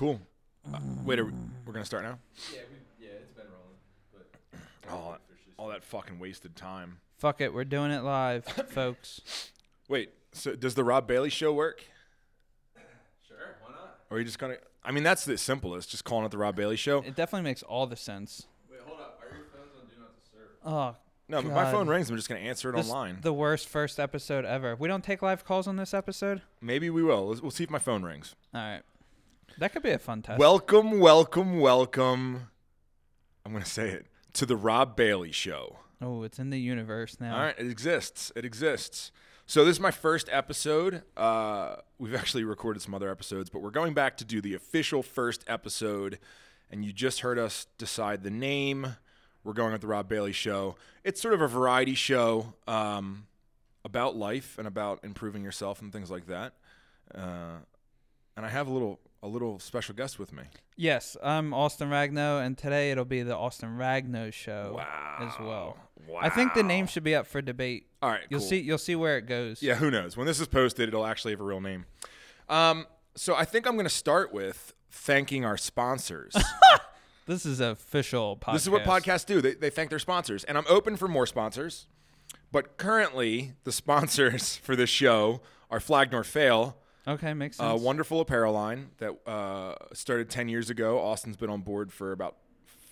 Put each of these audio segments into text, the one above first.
Cool. We're going to start now? Yeah, it's been rolling. But all that fucking wasted time. Fuck it. We're doing it live, folks. Wait, so does the Rob Bailey show work? Sure, why not? Or are you just going to... I mean, that's the simplest, just calling it the Rob Bailey Show. It definitely makes all the sense. Wait, hold up. Are your phones on Do Not Disturb? Oh, no, but my phone rings. I'm just going to answer it online. The worst first episode ever. We don't take live calls on this episode? Maybe we will. We'll see if my phone rings. All right. That could be a fun test. Welcome, welcome, welcome. I'm going to say it. To the Rob Bailey Show. Oh, it's in the universe now. All right. It exists. It exists. So this is my first episode. We've actually recorded some other episodes, but we're going back to do the official first episode, and you just heard us decide the name. We're going with the Rob Bailey Show. It's sort of a variety show about life and about improving yourself and things like that. And I have a little special guest with me. Yes, I'm Austin Ragno, and today it'll be the Austin Ragno Show as well. Wow. I think the name should be up for debate. All right, You'll see where it goes. Yeah, who knows? When this is posted, it'll actually have a real name. So I think I'm going to start with thanking our sponsors. This is official podcast. This is what podcasts do. They thank their sponsors. And I'm open for more sponsors. But currently, the sponsors for this show are Flag Nor Fail. Okay, makes sense. A wonderful apparel line that started 10 years ago. Austin's been on board for about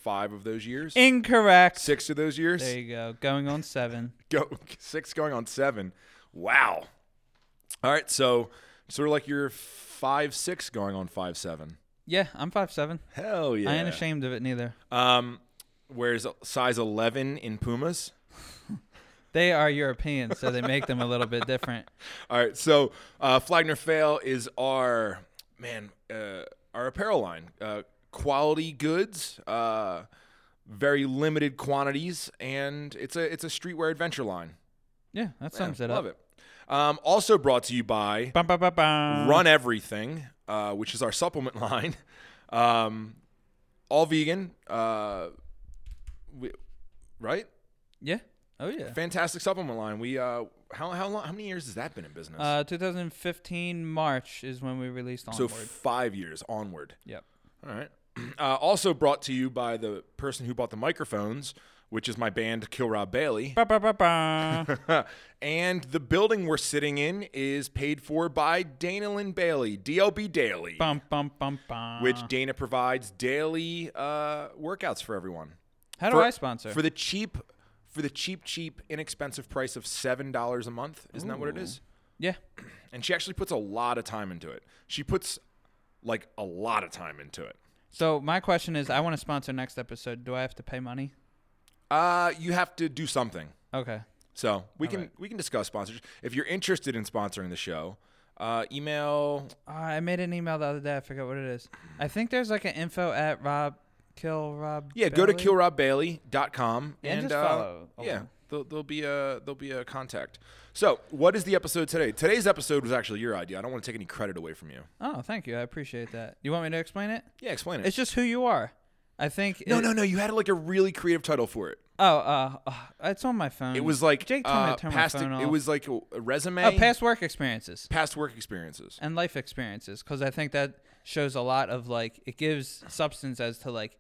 5 of those years. Incorrect. 6 of those years. There you go. Going on 7. 6 going on 7. Wow. All right, so sort of like you're 5'6" going on 5'7". Yeah, I'm 5'7". Hell yeah. I ain't ashamed of it neither. Wears size 11 in Pumas. They are European, so they make them a little bit different. All right, so Flag Nor Fail is our apparel line. Quality goods, very limited quantities, and it's a streetwear adventure line. Yeah, that sums it up. Love it. Also brought to you by Run Everything, which is our supplement line. All vegan, right? Yeah. Oh yeah. Fantastic supplement line. We how many years has that been in business? 2015 March is when we released Onward. So 5 years onward. Yep. All right. Also brought to you by the person who bought the microphones, which is my band Kill Rob Bailey. Ba-ba-ba-ba. And the building we're sitting in is paid for by Dana Lynn Bailey, DLB Daily. Bum, bum, bum, bum. Which Dana provides daily workouts for everyone. How do I sponsor? For the cheap, inexpensive price of $7 a month. Isn't that what it is? Yeah. And she actually puts a lot of time into it. She puts, like, a lot of time into it. So my question is, I want to sponsor next episode. Do I have to pay money? You have to do something. Okay. So we can discuss sponsorship. If you're interested in sponsoring the show, email. I made an email the other day. I forgot what it is. I think there's, like, an info at Kill Rob. Yeah, Bailey? Go to killrobbailey.com and just follow. Yeah, there'll be a contact. So, what is the episode today? Today's episode was actually your idea. I don't want to take any credit away from you. Oh, thank you. I appreciate that. You want me to explain it? Yeah, explain it. It's just who you are. I think. No. You had like a really creative title for it. Oh, it's on my phone. It was like Jake told me to turn my phone off. It was like a resume. Oh, past work experiences. And life experiences, because I think that shows a lot of like it gives substance as to like.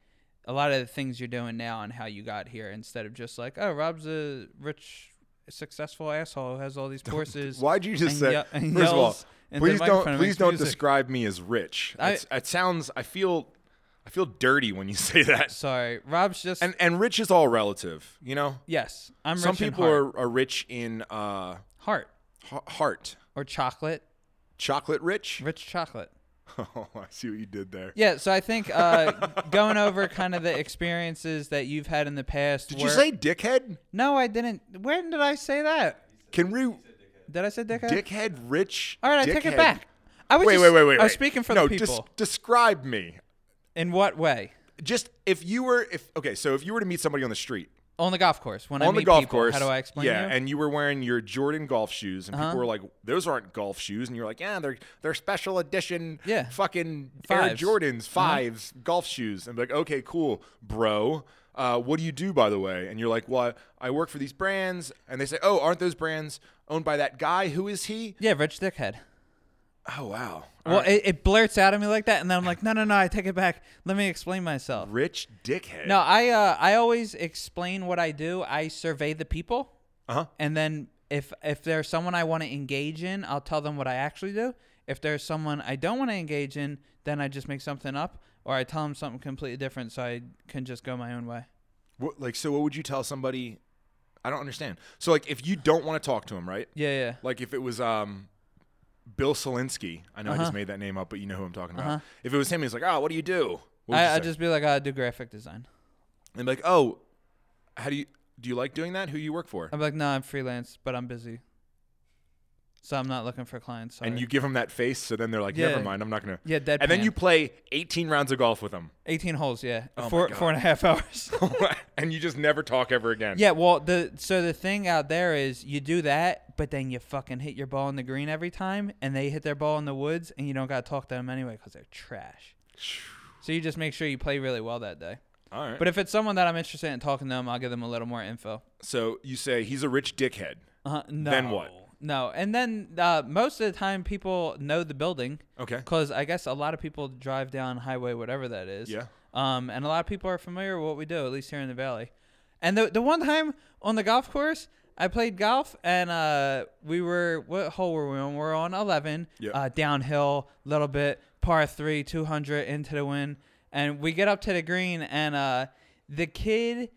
A lot of the things you're doing now and how you got here instead of just like, oh, Rob's a rich, successful asshole who has all these courses. Why'd you just say? First of all, please don't describe me as rich. I feel dirty when you say that. Sorry. Rob's just. And rich is all relative, you know? Yes. I'm rich in heart. Some people are rich in. Heart. Or chocolate. Chocolate rich? Rich chocolate. Oh, I see what you did there. Yeah, so I think going over kind of the experiences that you've had in the past. Did you say dickhead? No, I didn't. When did I say that? Did I say dickhead? Dickhead, rich. All right, dickhead. I take it back. Wait. I was speaking for the people. No, just describe me. In what way? Just if you were to meet somebody on the street. On the golf course. How do I explain it? Yeah, and you were wearing your Jordan golf shoes, and people were like, those aren't golf shoes. And you're like, yeah, they're special edition fucking fives. Air Jordans, fives, golf shoes. And I'm like, okay, cool, bro. What do you do, by the way? And you're like, well, I work for these brands. And they say, oh, aren't those brands owned by that guy? Who is he? Yeah, rich dickhead. Oh, wow. Well, right. it blurts out at me like that, and then I'm like, no, I take it back. Let me explain myself. Rich dickhead. No, I always explain what I do. I survey the people, and then if there's someone I want to engage in, I'll tell them what I actually do. If there's someone I don't want to engage in, then I just make something up, or I tell them something completely different so I can just go my own way. So what would you tell somebody? I don't understand. So, like, if you don't want to talk to him, right? Yeah, yeah. Like, if it was... Bill Selinsky. I know I just made that name up, but you know who I'm talking about. If it was him, he's like, what do you do? I'd just be like, I do graphic design. And be like, how do you like doing that? Who you work for? I'm like, no, I'm freelance, but I'm busy. So I'm not looking for clients. Sorry. And you give them that face, so then they're like, never mind, I'm not going to. Yeah, deadpan. And then you play 18 rounds of golf with them. 18 holes, yeah. Oh, four and a half hours. And you just never talk ever again. Yeah, well, the thing out there is you do that, but then you fucking hit your ball in the green every time, and they hit their ball in the woods, and you don't got to talk to them anyway because they're trash. So you just make sure you play really well that day. All right. But if it's someone that I'm interested in talking to them, I'll give them a little more info. So you say he's a rich dickhead. No. Then what? No, and then most of the time people know the building. Okay. Because I guess a lot of people drive down highway, whatever that is. Yeah. And a lot of people are familiar with what we do, at least here in the valley. And the one time on the golf course, I played golf, and we were, what hole were we on? We were on 11. Yep. Downhill, little bit, par 3, 200, into the wind. And we get up to the green, and the kid...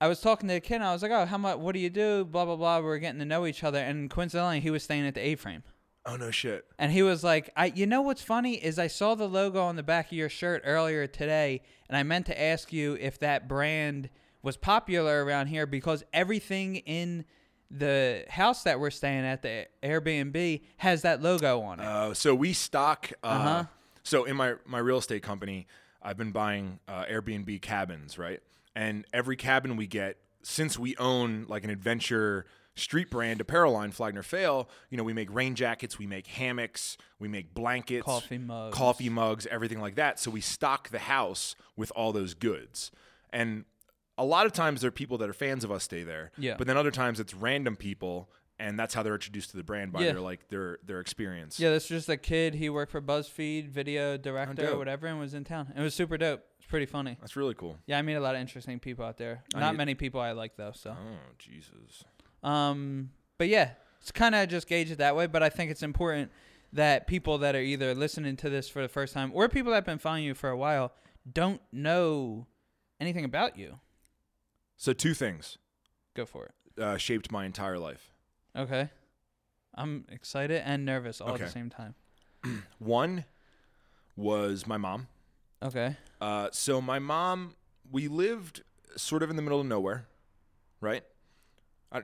I was talking to a kid, and I was like, how much, what do you do, blah, blah, blah. We were getting to know each other, and coincidentally, he was staying at the A-frame. Oh, no shit. And he was like, you know what's funny is I saw the logo on the back of your shirt earlier today, and I meant to ask you if that brand was popular around here because everything in the house that we're staying at, the Airbnb, has that logo on it. So we stock, so in my real estate company, I've been buying Airbnb cabins, right? And every cabin we get, since we own like an adventure street brand apparel line, Flag Nor Fail, you know, we make rain jackets, we make hammocks, we make blankets, coffee mugs, everything like that. So we stock the house with all those goods. And a lot of times there are people that are fans of us stay there. Yeah. But then other times it's random people, and that's how they're introduced to the brand by their experience. Yeah, that's just a kid. He worked for BuzzFeed, video director or whatever, and was in town. It was super dope. Pretty funny. That's really cool. Yeah, I meet a lot of interesting people out there. Not many people I like, though. So. Oh, Jesus. But yeah, it's kind of just gauge it that way. But I think it's important that people that are either listening to this for the first time or people that have been following you for a while don't know anything about you. So two things. Go for it. Shaped my entire life. Okay. I'm excited and nervous all at the same time. One was my mom. Okay. So my mom, we lived sort of in the middle of nowhere, right?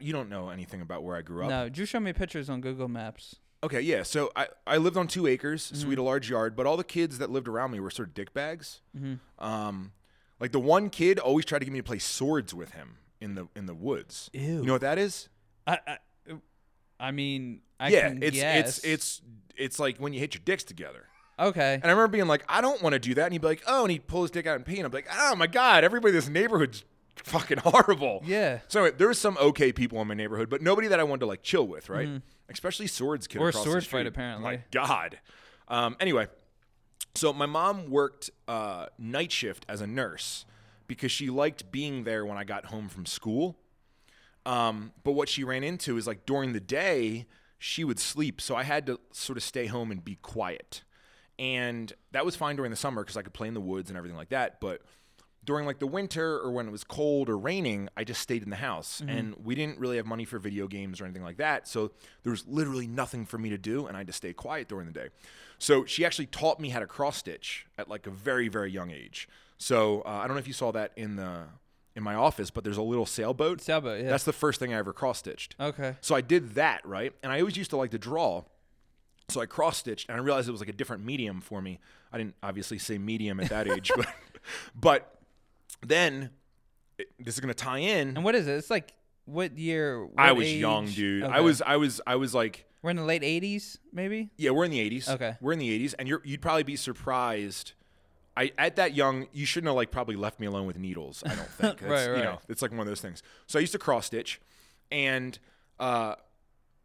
You don't know anything about where I grew up. No, you show me pictures on Google Maps. Okay, yeah. So I lived on 2 acres, so we had a large yard, but all the kids that lived around me were sort of dickbags. Mm-hmm. Like the one kid always tried to get me to play swords with him in the woods. Ew. You know what that is? I mean, I guess. It's like when you hit your dicks together. Okay. And I remember being like, I don't want to do that. And he'd be like, and he'd pull his dick out and pee. And I'm like, oh, my God, everybody in this neighborhood's fucking horrible. Yeah. So anyway, there was some okay people in my neighborhood, but nobody that I wanted to, like, chill with, right? Mm. Especially swords kid across the street. Or sword fight, apparently. My God. Anyway, so my mom worked night shift as a nurse because she liked being there when I got home from school. But what she ran into is, like, during the day, she would sleep. So I had to sort of stay home and be quiet. And that was fine during the summer because I could play in the woods and everything like that. But during like the winter or when it was cold or raining, I just stayed in the house. Mm-hmm. And we didn't really have money for video games or anything like that. So there was literally nothing for me to do, and I had to stay quiet during the day. So she actually taught me how to cross stitch at like a very, very young age. So I don't know if you saw that in my office, but there's a little sailboat. Sailboat, yeah. That's the first thing I ever cross stitched. Okay. So I did that, right? And I always used to like to draw. So I cross-stitched, and I realized it was like a different medium for me. I didn't obviously say medium at that age, but then this is going to tie in. And what is it? It's like what year? What I was age? Young, dude. Okay. I was like. We're in the late 80s, maybe? Yeah, we're in the 80s. Okay. We're in the 80s, and you'd probably be surprised. At that young, you shouldn't have like probably left me alone with needles, I don't think. Right, right. You know, it's like one of those things. So I used to cross-stitch, and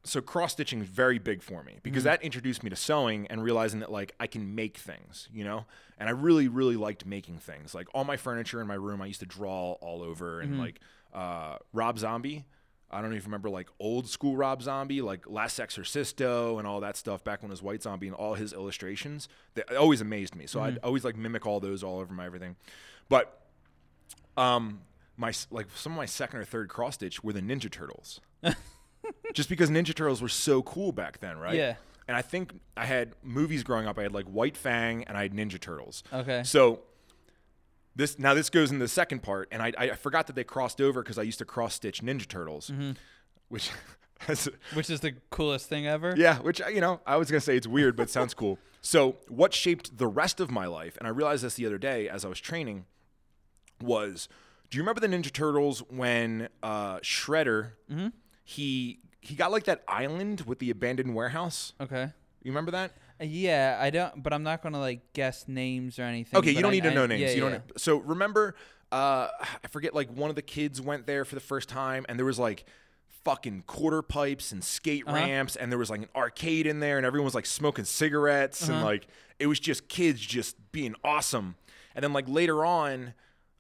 So cross-stitching is very big for me because that introduced me to sewing and realizing that, like, I can make things, you know? And I really, really liked making things. Like, all my furniture in my room, I used to draw all over. And, like, Rob Zombie, I don't even remember, like, old-school Rob Zombie, like Last Exorcisto and all that stuff back when it was White Zombie and all his illustrations. That always amazed me. So I'd always, like, mimic all those all over my everything. But my like some of my second or third cross-stitch were the Ninja Turtles. Just because Ninja Turtles were so cool back then, right? Yeah. And I think I had movies growing up. I had, like, White Fang and I had Ninja Turtles. Okay. So this goes into the second part, and I forgot that they crossed over because I used to cross-stitch Ninja Turtles, which is the coolest thing ever. Yeah, which, you know, I was going to say it's weird, but it sounds cool. So what shaped the rest of my life, and I realized this the other day as I was training, was, do you remember the Ninja Turtles when Shredder, he got, like, that island with the abandoned warehouse? Okay. You remember that? Yeah, I don't, but I'm not going to, like, guess names or anything. Okay, you don't need to know names. Yeah, you don't. So remember, I forget, like, one of the kids went there for the first time, and there was, like, fucking quarter pipes and skate ramps, and there was, like, an arcade in there, and everyone was, like, smoking cigarettes, and, like, it was just kids just being awesome. And then, like, later on,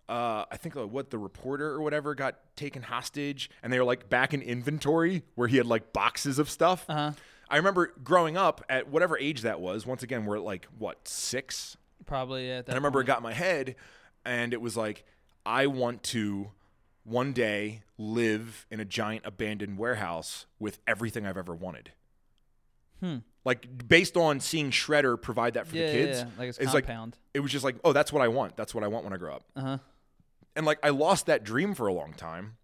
I think the reporter or whatever got taken hostage, and they were, like, back in inventory where he had, like, boxes of stuff. I remember growing up at whatever age that was. Once again, we're at, like, what, 6? Probably, yeah. And I remember it got in my head, and it was like, I want to one day live in a giant abandoned warehouse with everything I've ever wanted. Like, based on seeing Shredder provide that for the kids. Yeah. Like, it's compound. Like, it was just like, oh, that's what I want. That's what I want when I grow up. And, like, I lost that dream for a long time.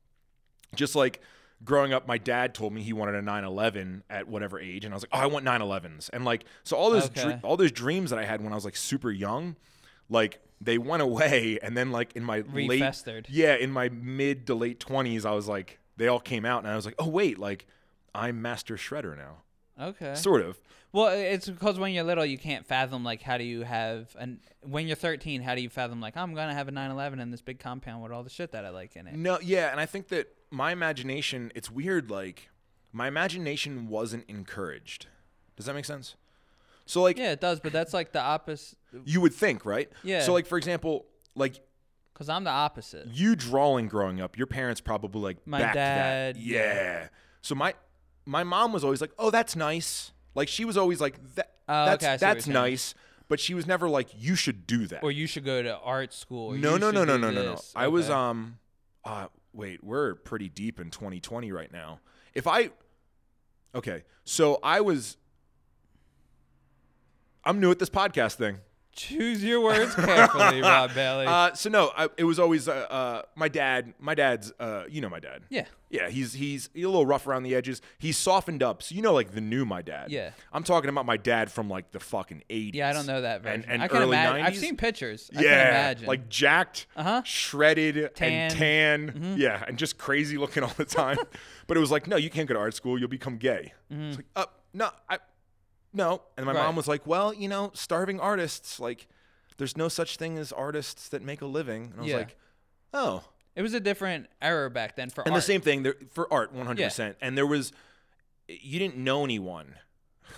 Just, like, growing up, my dad told me he wanted a 911 at whatever age. And I was like, oh, I want 911s. And, like, so all those dreams that I had when I was, like, super young, like, they went away. And then, like, in my mid to late 20s, I was like, they all came out. And I was like, oh, wait, like, I'm Master Shredder now. Okay. Sort of. Well, it's because when you're little, you can't fathom, like, how do you have when you're 13, how do you fathom, like, I'm going to have a 911 in this big compound with all the shit that I like in it? No, yeah, and I think that my imagination, it's weird, like, my imagination wasn't encouraged. Does that make sense? So, like, yeah, it does, but that's, like, the opposite. You would think, right? Yeah. So, like, for example, like, because I'm the opposite. You drawing growing up, your parents probably, like, my backed dad. That. Yeah. So my mom was always like, oh, that's nice. Like, she was always like, that's nice. But she was never like, you should do that. Or you should go to art school. No. I was, wait, we're pretty deep in 2020 right now. I'm new at this podcast thing. Choose your words carefully, Rob Bailey. It was always my dad. My dad's, you know, my dad. Yeah. Yeah, he's a little rough around the edges. He's softened up. So, you know, like, the new my dad. Yeah. I'm talking about my dad from, like, the fucking 80s. Yeah, I don't know that version. And I can early imagine. 90s. I've seen pictures. Yeah. I can imagine. Like, jacked, shredded, tan. Mm-hmm. Yeah, and just crazy looking all the time. But it was like, no, you can't go to art school. You'll become gay. Mm-hmm. It's like, No. And my mom was like, well, you know, starving artists, like, there's no such thing as artists that make a living. And I was like, oh. It was a different era back then for art. And the same thing for art, 100%. Yeah. And there was, you didn't know anyone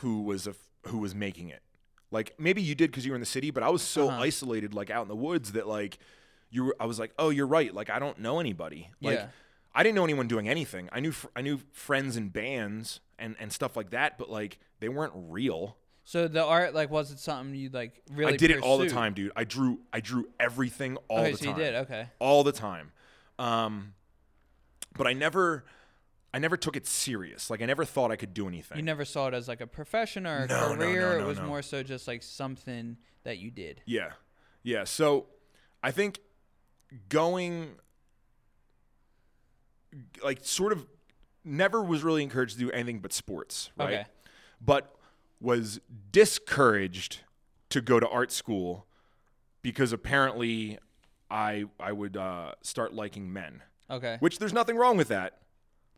who was making it. Like, maybe you did because you were in the city, but I was so isolated, like, out in the woods that, like, I was like, oh, you're right. Like, I don't know anybody. Like, yeah. I didn't know anyone doing anything. I knew friends in bands and stuff like that, but, like, they weren't real. So the art, like, was it something you, like, really? I did it all the time, dude. I drew everything all the time. You did, okay. All the time, but I never took it serious. Like, I never thought I could do anything. You never saw it as, like, a profession or a career. No, it was more so just, like, something that you did. Yeah. So I think going, like, sort of never was really encouraged to do anything but sports, right? Okay. But was discouraged to go to art school because apparently I would start liking men. Okay. Which there's nothing wrong with that.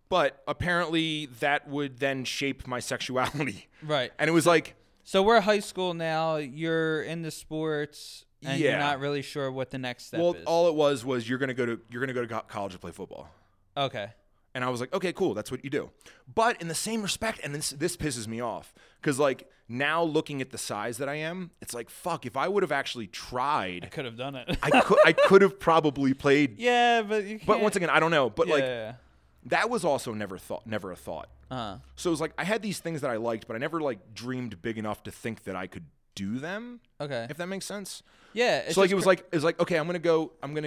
But apparently that would then shape my sexuality. Right. And it was like... So we're high school now. You're into sports and you're not really sure what the next step is. Well, all it was you're going to go to college to play football. Okay. And I was like, okay, cool, that's what you do. But in the same respect, and this pisses me off, because like now looking at the size that I am, it's like, fuck, if I would have actually tried. I could have done it. I could have probably played. Yeah, but you can't. But once again, I don't know. But that was also never a thought. Uh-huh. So it was like, I had these things that I liked, but I never like dreamed big enough to think that I could do them. Okay. If that makes sense. Yeah. So like it was like okay, I'm gonna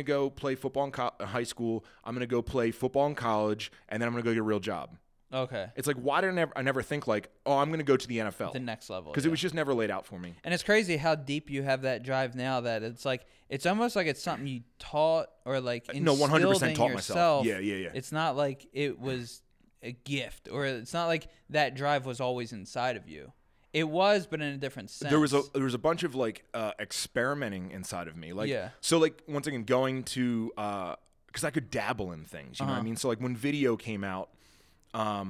go play football in high school. I'm gonna go play football in college, and then I'm gonna go get a real job. Okay. It's like, why did I never think like, oh, I'm gonna go to the NFL, the next level, because it was just never laid out for me. And it's crazy how deep you have that drive now that it's like it's almost like it's something you taught or like instilled 100% taught myself. Yeah. It's not like it was a gift, or it's not like that drive was always inside of you. It was, but in a different sense. There was a bunch of like experimenting inside of me, like so like once again going to because I could dabble in things, you know what I mean. So like when video came out, I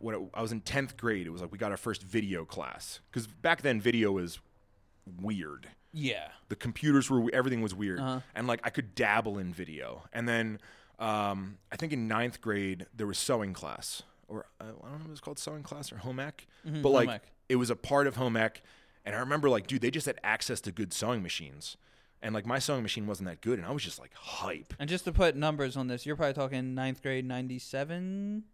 was in 10th grade. It was like we got our first video class because back then video was weird. Yeah, the computers were everything was weird, and like I could dabble in video. And then I think in 9th grade there was sewing class. Or I don't know if it was called sewing class or home ec, but like it was a part of home ec. And I remember like, dude, they just had access to good sewing machines, and like my sewing machine wasn't that good, and I was just like hype. And just to put numbers on this, you're probably talking 9th grade, 97,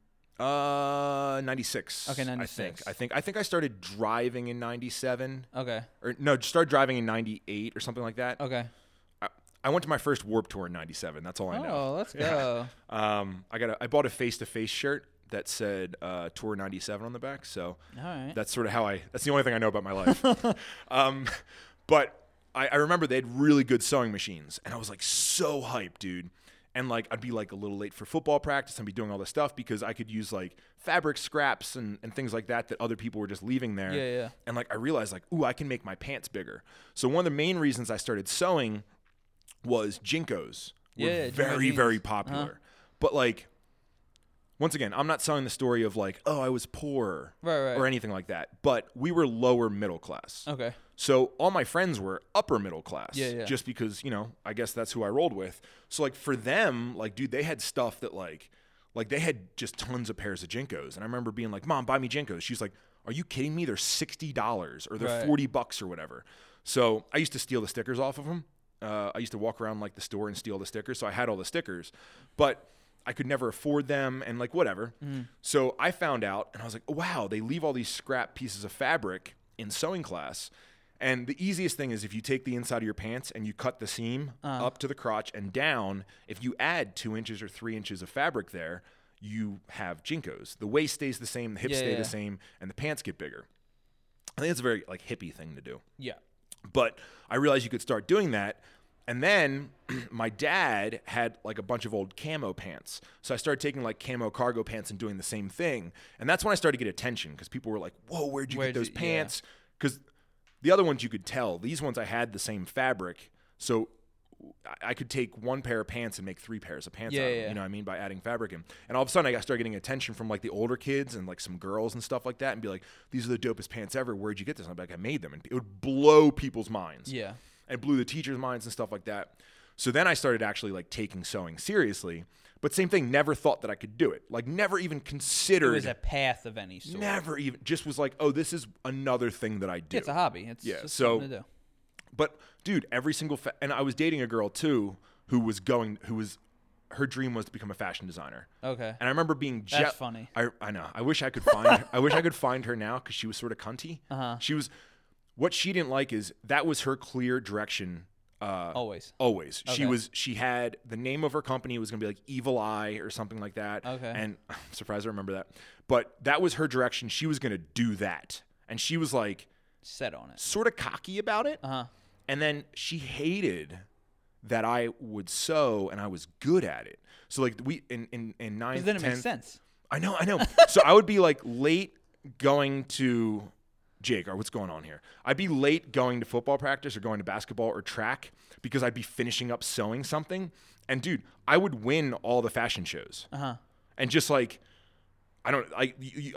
96. Okay, 96. I think I started driving in 97. Okay. Or no, started driving in 98 or something like that. Okay. I went to my first Warp Tour in 97. That's all I know. Oh, let's go. I bought a Face to Face shirt that said Tour 97 on the back. So That's sort of how that's the only thing I know about my life. But I remember they had really good sewing machines, and I was like so hyped, dude. And like, I'd be like a little late for football practice and be doing all this stuff because I could use like fabric scraps and things like that other people were just leaving there. Yeah. And like, I realized like, ooh, I can make my pants bigger. So one of the main reasons I started sewing was JNCOs were very, very popular. But like, once again, I'm not selling the story of like, oh, I was poor or anything like that. But we were lower middle class. Okay. So all my friends were upper middle class. Yeah. Just because, you know, I guess that's who I rolled with. So like for them, like, dude, they had stuff that like they had just tons of pairs of JNCOs. And I remember being like, Mom, buy me JNCOs. She's like, are you kidding me? They're $60 or they're $40 or whatever. So I used to steal the stickers off of them. I used to walk around like the store and steal the stickers. So I had all the stickers. But I could never afford them and like whatever. So I found out and I was like, oh, wow, they leave all these scrap pieces of fabric in sewing class. And the easiest thing is if you take the inside of your pants and you cut the seam up to the crotch and down, if you add 2 inches or 3 inches of fabric there, you have JNCOs. The waist stays the same, the hips stay the same, and the pants get bigger. I think it's a very like hippie thing to do. Yeah. But I realized you could start doing that. And then my dad had like a bunch of old camo pants. So I started taking like camo cargo pants and doing the same thing. And that's when I started to get attention because people were like, whoa, where'd you get those pants? Because the other ones you could tell. These ones I had the same fabric. So I could take one pair of pants and make 3 pairs of pants out of them. You know what I mean? By adding fabric in. And all of a sudden I started getting attention from like the older kids and like some girls and stuff like that and be like, these are the dopest pants ever. Where'd you get this? And I'm like, I made them. And it would blow people's minds. Yeah. And blew the teachers' minds and stuff like that. So then I started actually like taking sewing seriously, but same thing, never thought that I could do it. Like never even considered. It was a path of any sort. Never even, just was like, oh, this is another thing that I do. It's a hobby. It's just something to do. But dude, every single, and I was dating a girl too, her dream was to become a fashion designer. Okay. And I remember being that's funny. I know. I wish I could find her. I wish I could find her now because she was sort of cunty. She was. What she didn't like is that was her clear direction. Always. Okay. She had the name of her company was going to be like Evil Eye or something like that. Okay. And I'm surprised I remember that. But that was her direction. She was going to do that. And she was like set on it, sort of cocky about it. And then she hated that I would sew and I was good at it. So like we in 9th, 'cause then it 10th, makes sense. I know. So I would be like late going to Jake, or what's going on here? I'd be late going to football practice or going to basketball or track because I'd be finishing up sewing something. And dude, I would win all the fashion shows. And just like, I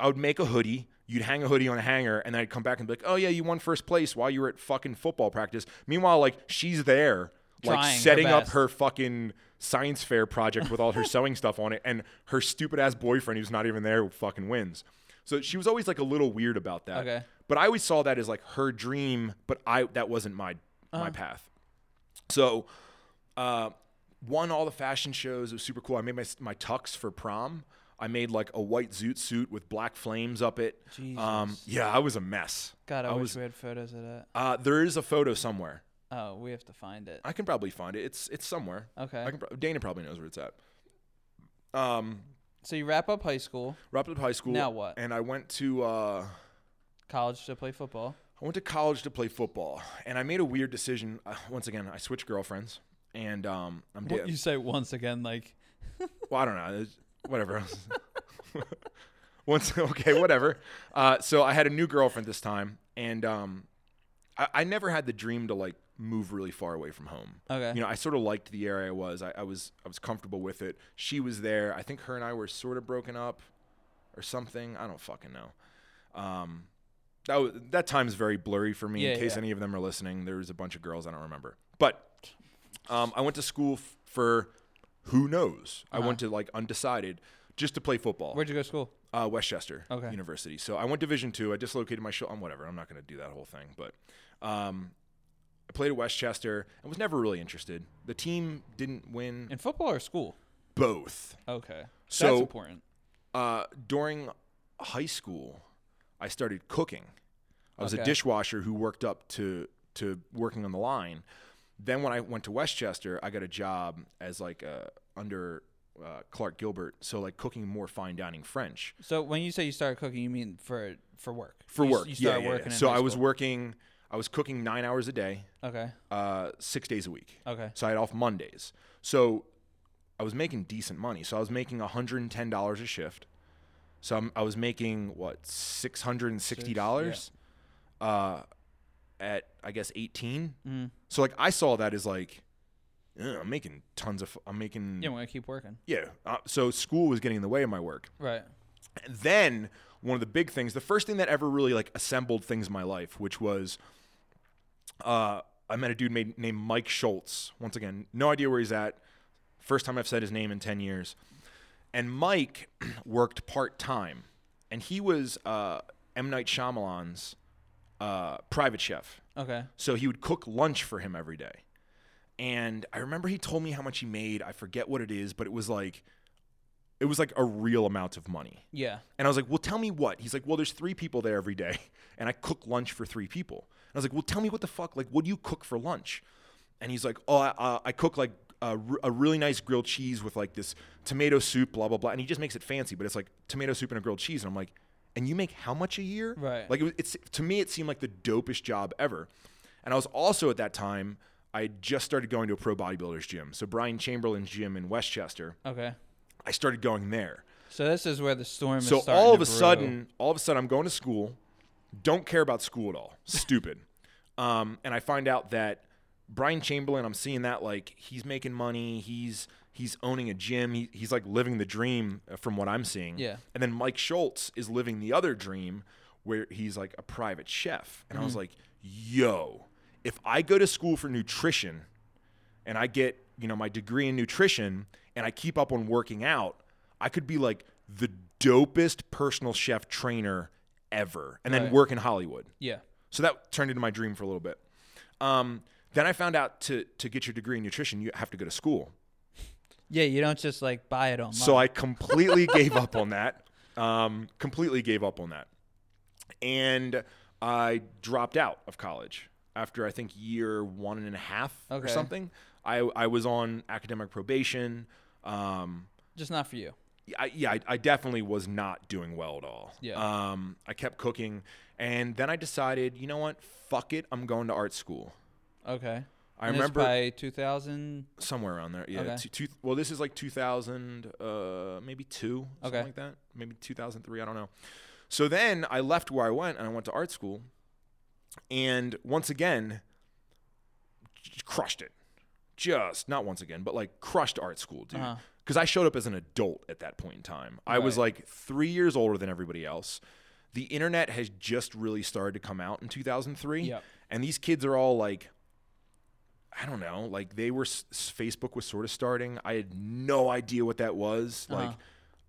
would make a hoodie. You'd hang a hoodie on a hanger, and then I'd come back and be like, oh yeah, you won first place while you were at fucking football practice. Meanwhile, like she's there like setting up her fucking science fair project with all her sewing stuff on it, and her stupid ass boyfriend who's not even there fucking wins. So she was always like a little weird about that. Okay. But I always saw that as like her dream, but that wasn't my path. So won all the fashion shows. It was super cool. I made my tux for prom. I made like a white zoot suit with black flames up it. Jesus. Yeah, I was a mess. God, I wish we had photos of that. There is a photo somewhere. Oh, we have to find it. I can probably find it. It's somewhere. Okay. Dana probably knows where it's at. So you wrap up high school. Wrap up high school. Now what? And I went to college to play football. I went to college to play football, and I made a weird decision. Once again, I switched girlfriends, and I'm dating. You say once again, like? Well, I don't know. Whatever. Okay, whatever. So I had a new girlfriend this time, and I never had the dream to like move really far away from home. Okay. You know, I sort of liked the area I was. I was comfortable with it. She was there. I think her and I were sort of broken up or something. I don't fucking know. That time is very blurry for me, in case any of them are listening. There was a bunch of girls I don't remember. But I went to school for who knows. Uh-huh. I went to like undecided just to play football. Where'd you go to school? Westchester University. So I went Division II. I dislocated my shoulder. Whatever. I'm not going to do that whole thing. But I played at Westchester. I was never really interested. The team didn't win. In football or school? Both. Okay. So that's important. During high school, I started cooking. I was a dishwasher who worked up to working on the line. Then when I went to Westchester, I got a job as like under Clark Gilbert. So like cooking more fine dining French. So when you say you started cooking, you mean for work? For work. You started working. So I was working. I was cooking 9 hours a day. Okay. 6 days a week. Okay. So I had off Mondays. So I was making decent money. So I was making $110 a shift. So I was making, what, $660 at, I guess, 18. Mm. So, like, I saw that as, like, I'm making tons of – I'm making – Yeah, we're going to keep working. Yeah. So school was getting in the way of my work. Right. And then one of the big things – the first thing that ever really, like, assembled things in my life, which was I met a dude named Mike Schultz. Once again, no idea where he's at. First time I've said his name in 10 years. And Mike worked part-time, and he was M. Night Shyamalan's private chef. Okay. So he would cook lunch for him every day. And I remember he told me how much he made. I forget what it is, but it was like a real amount of money. Yeah. And I was like, well, tell me what. He's like, well, there's three people there every day, and I cook lunch for three people. And I was like, well, tell me what the fuck. Like, what do you cook for lunch? And he's like, oh, I cook, like, a really nice grilled cheese with like this tomato soup, blah, blah, blah. And he just makes it fancy, but it's like tomato soup and a grilled cheese. And I'm like, and you make how much a year? Right. Like to me, it seemed like the dopest job ever. And I was also at that time, I just started going to a pro bodybuilder's gym. So Brian Chamberlain's gym in Westchester. Okay. I started going there. So this is where the storm is starting to brew. So all of a sudden I'm going to school, don't care about school at all. Stupid. And I find out that Brian Chamberlain, I'm seeing that, like, he's making money, he's owning a gym, he's like living the dream from what I'm seeing. Yeah. And then Mike Schultz is living the other dream where he's like a private chef. And I was like, yo, if I go to school for nutrition and I get, you know, my degree in nutrition and I keep up on working out, I could be like the dopest personal chef trainer ever and then work in Hollywood. Yeah. So that turned into my dream for a little bit. Then I found out to get your degree in nutrition, you have to go to school. Yeah, you don't just, like, buy it online. So I completely gave up on that. And I dropped out of college after, I think, year 1.5 or something. I was on academic probation. Just not for you. I definitely was not doing well at all. Yeah. I kept cooking. And then I decided, you know what? Fuck it. I'm going to art school. Okay. I remember by 2000, somewhere around there. Yeah. Okay. Well, this is like 2000, maybe 2, something like that. Maybe 2003. I don't know. So then I left where I went and I went to art school, and once again, crushed it. Just not once again, but like crushed art school, dude. Uh-huh. Because I showed up as an adult at that point in time. Right. I was like 3 years older than everybody else. The internet has just really started to come out in 2003, and these kids are all like. I don't know, like they were, Facebook was sort of starting. I had no idea what that was. Uh-huh. Like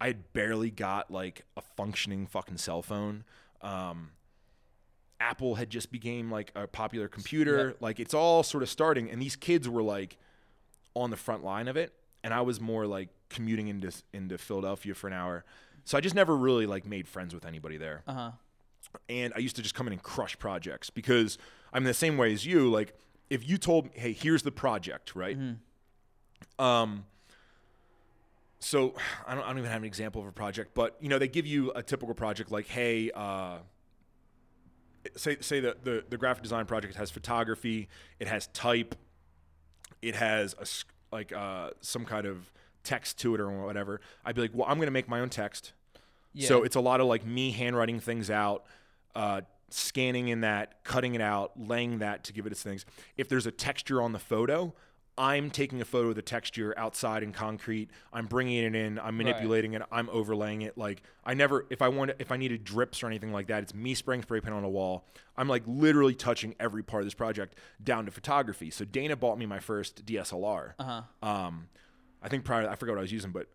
I had barely got like a functioning fucking cell phone. Apple had just became like a popular computer. Yep. Like it's all sort of starting. And these kids were like on the front line of it. And I was more like commuting into Philadelphia for an hour. So I just never really like made friends with anybody there. Uh-huh. And I used to just come in and crush projects because I'm the same way as you. Like if you told me, hey, here's the project, right? Mm-hmm. So I don't even have an example of a project, but you know, they give you a typical project like, hey, say the graphic design project has photography, it has type, it has a, like some kind of text to it or whatever. I'd be like, well, I'm going to make my own text. Yeah. So it's a lot of like me handwriting things out, scanning in that, cutting it out, laying that to give it its things. If there's a texture on the photo, I'm taking a photo of the texture outside in concrete. I'm bringing it in. I'm manipulating it. I'm overlaying it. Like I never, if I needed drips or anything like that, it's me spraying spray paint on a wall. I'm like literally touching every part of this project down to photography. So Dana bought me my first DSLR. Uh-huh. I think prior, I forgot what I was using, but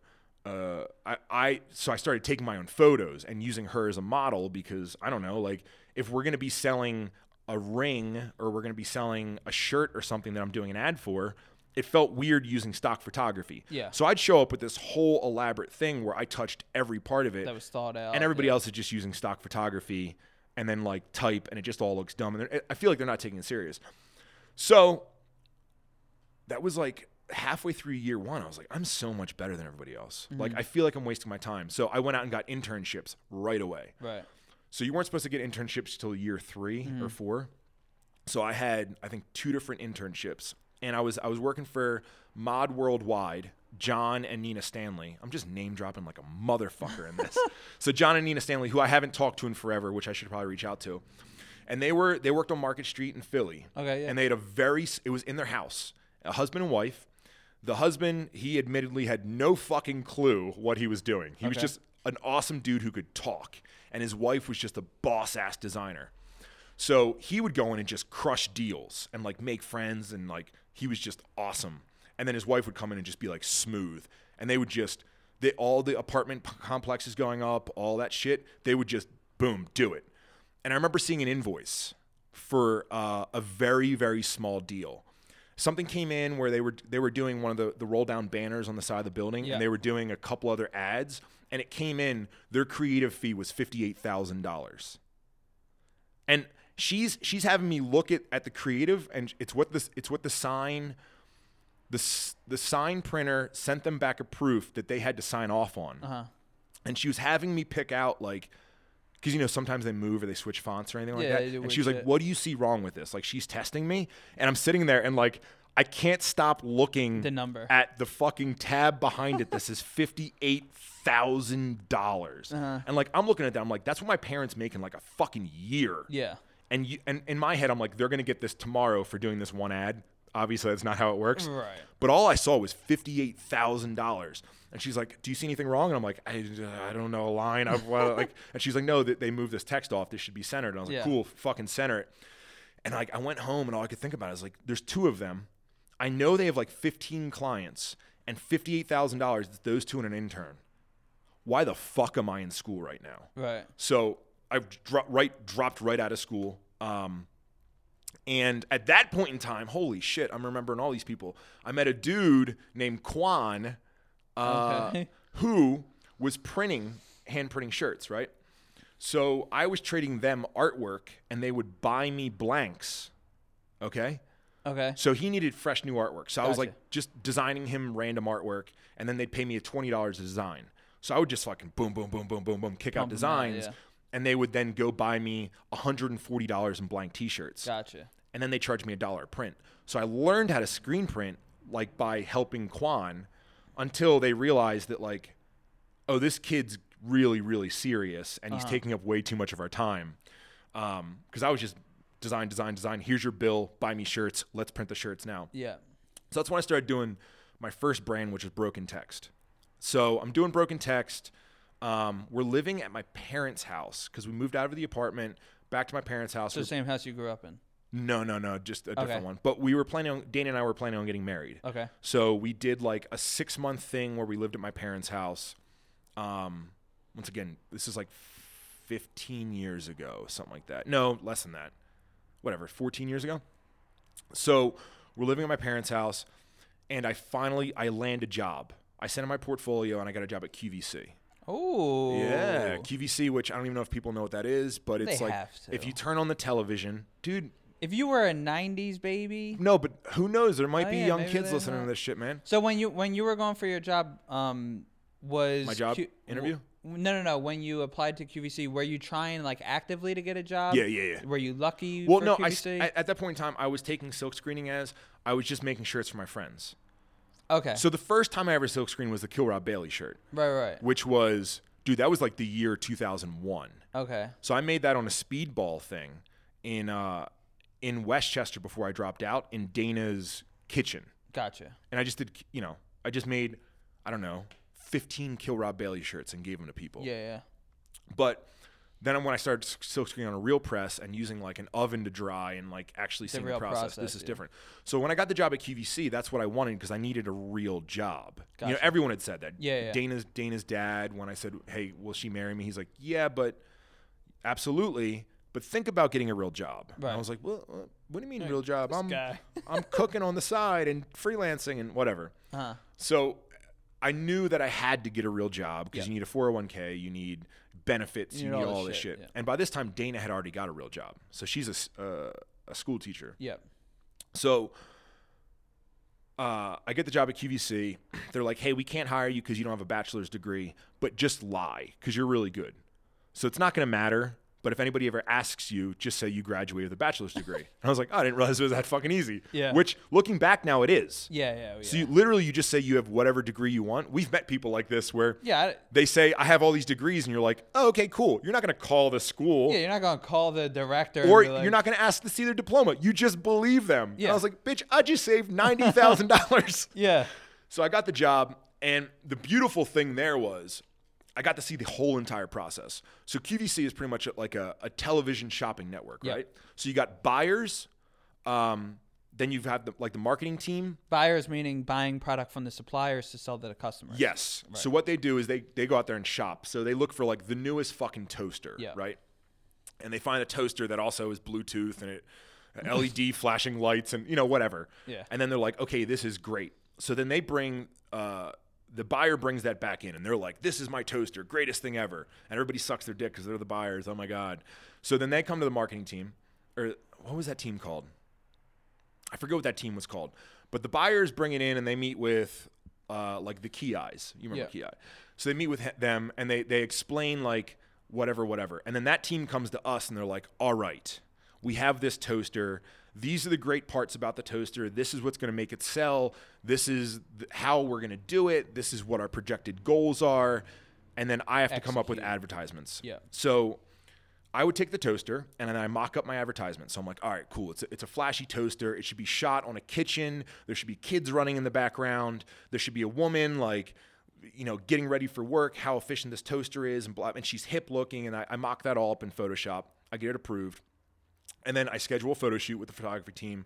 so I started taking my own photos and using her as a model because I don't know, like if we're going to be selling a ring or we're going to be selling a shirt or something that I'm doing an ad for, it felt weird using stock photography. Yeah. So I'd show up with this whole elaborate thing where I touched every part of it. That was thought out. And everybody else is just using stock photography and then like type and it just all looks dumb. And I feel like they're not taking it serious. So that was like halfway through year one. I was like, I'm so much better than everybody else. Mm-hmm. Like I feel like I'm wasting my time. So I went out and got internships right away. Right. So you weren't supposed to get internships till year 3 mm-hmm. or 4. So I had, I think, 2 different internships. And I was working for Mod Worldwide, John and Nina Stanley. I'm just name dropping like a motherfucker in this. So John and Nina Stanley, who I haven't talked to in forever, which I should probably reach out to. And they worked on Market Street in Philly. Okay, yeah. And they had it was in their house, a husband and wife. The husband, he admittedly had no fucking clue what he was doing. He was just an awesome dude who could talk. And his wife was just a boss-ass designer. So he would go in and just crush deals and, like, make friends. And, like, he was just awesome. And then his wife would come in and just be, like, smooth. And they would just – all the apartment complexes going up, all that shit, they would just, boom, do it. And I remember seeing an invoice for a very, very small deal. Something came in where they were doing one of the roll-down banners on the side of the building, yeah. and they were doing a couple other ads, and it came in, their creative fee was $58,000. And she's having me look at the creative, and it's what the sign printer sent them back a proof that they had to sign off on. Uh-huh. And she was having me pick out, like, because, you know, sometimes they move or they switch fonts or anything like that. And she was like, what do you see wrong with this? Like, she's testing me. And I'm sitting there and, like, I can't stop looking at the fucking tab behind it. This is $58,000. Uh-huh. And, like, I'm looking at that. I'm like, that's what my parents make in, like, a fucking year. Yeah. And in my head, I'm like, they're going to get this tomorrow for doing this one ad. Obviously, that's not how it works. Right. But all I saw was $58,000. And she's like, do you see anything wrong? And I'm like, I don't know a line. And she's like, no, they moved this text off. This should be centered. And I was like, cool, fucking center it. And like, I went home and all I could think about is like, there's 2 of them. I know they have like 15 clients and $58,000. It's those 2 and an intern. Why the fuck am I in school right now? Right. So I've dropped right out of school. And at that point in time, holy shit, I'm remembering all these people. I met a dude named Quan, who was hand printing shirts, right? So I was trading them artwork, and they would buy me blanks, okay? Okay. So he needed fresh new artwork. So I was like just designing him random artwork, and then they'd pay me a $20 to design. So I would just fucking boom, boom, boom, boom, boom, boom, kick out designs. Yeah. And they would then go buy me $140 in blank T-shirts. Gotcha. And then they charged me $1 a print. So I learned how to screen print, like, by helping Quan, until they realized that, like, oh, this kid's really, really serious, and he's taking up way too much of our time. Because I was just design. Here's your bill. Buy me shirts. Let's print the shirts now. Yeah. So that's when I started doing my first brand, which was Broken Text. So I'm doing Broken Text. We're living at my parents' house because we moved out of the apartment back to my parents' house. So the same house you grew up in? No, just a different one. But we were planning on, Dana and I were planning on getting married. Okay. So we did like a 6-month thing where we lived at my parents' house. Once again, this is like 15 years ago, something like that. No, less than that. Whatever, 14 years ago. So we're living at my parents' house, and I land a job. I sent in my portfolio, and I got a job at QVC. Oh. Yeah, QVC, which I don't even know if people know what that is, but it's like if you turn on the television, dude. If you were a 90s baby. No, but who knows? There might be young kids listening to this shit, man. So when you were going for your job, was my job interview? No. When you applied to QVC, were you trying like actively to get a job? Yeah. Were you lucky? Well, no. QVC? At that point in time, I was taking silk screening I was just making shirts for my friends. Okay. So the first time I ever silk screened was the Kill Rob Bailey shirt. Right. Which was, dude, that was like the year 2001. Okay. So I made that on a speedball thing in Westchester before I dropped out in Dana's kitchen. Gotcha. And I just did, I just made, 15 Kill Rob Bailey shirts and gave them to people. Yeah. But then when I started silk screening on a real press and using like an oven to dry and like actually seeing the process, this is different. So when I got the job at QVC, that's what I wanted because I needed a real job. Gotcha. Everyone had said that. Yeah. Dana's dad, when I said, hey, will she marry me? He's like, yeah, but absolutely. But think about getting a real job. Right. And I was like, well, what do you mean real job? I'm cooking on the side and freelancing and whatever. Uh-huh. So I knew that I had to get a real job because you need a 401k, you need benefits, you need all this shit. Yeah. And by this time, Dana had already got a real job. So she's a school teacher. Yeah. So I get the job at QVC. They're like, hey, we can't hire you because you don't have a bachelor's degree, but just lie because you're really good. So it's not going to matter. But if anybody ever asks you, just say you graduated with a bachelor's degree. And I was like, I didn't realize it was that fucking easy. Yeah. Which, looking back now, it is. Yeah. So you just say you have whatever degree you want. We've met people like this where they say, I have all these degrees. And you're like, oh, okay, cool. You're not going to call the school. Yeah, you're not going to call the director. Or you're not going to ask to see their diploma. You just believe them. Yeah. And I was like, bitch, I just saved $90,000. Yeah. So I got the job. And the beautiful thing there was, I got to see the whole entire process. So QVC is pretty much like a television shopping network, right? So you got buyers, then you've had the marketing team. Buyers meaning buying product from the suppliers to sell to the customers. Yes. Right. So what they do is they go out there and shop. So they look for like the newest fucking toaster, right? And they find a toaster that also is Bluetooth and LED flashing lights and whatever. Yeah. And then they're like, okay, this is great. So then they bring the buyer brings that back in, and they're like, this is my toaster, greatest thing ever. And everybody sucks their dick because they're the buyers. Oh, my God. So then they come to the marketing team, or what was that team called? I forget what that team was called. But the buyers bring it in, and they meet with the Key Eyes. You remember Key Eye. So they meet with them, and they explain like whatever. And then that team comes to us, and they're like, all right, we have this toaster. These are the great parts about the toaster. This is what's going to make it sell. This is how we're going to do it. This is what our projected goals are. And then I have to come up with advertisements. Yeah. So I would take the toaster, and then I mock up my advertisement. So I'm like, all right, cool. It's a flashy toaster. It should be shot on a kitchen. There should be kids running in the background. There should be a woman getting ready for work, how efficient this toaster is, and blah. And she's hip looking. And I mock that all up in Photoshop. I get it approved. And then I schedule a photo shoot with the photography team.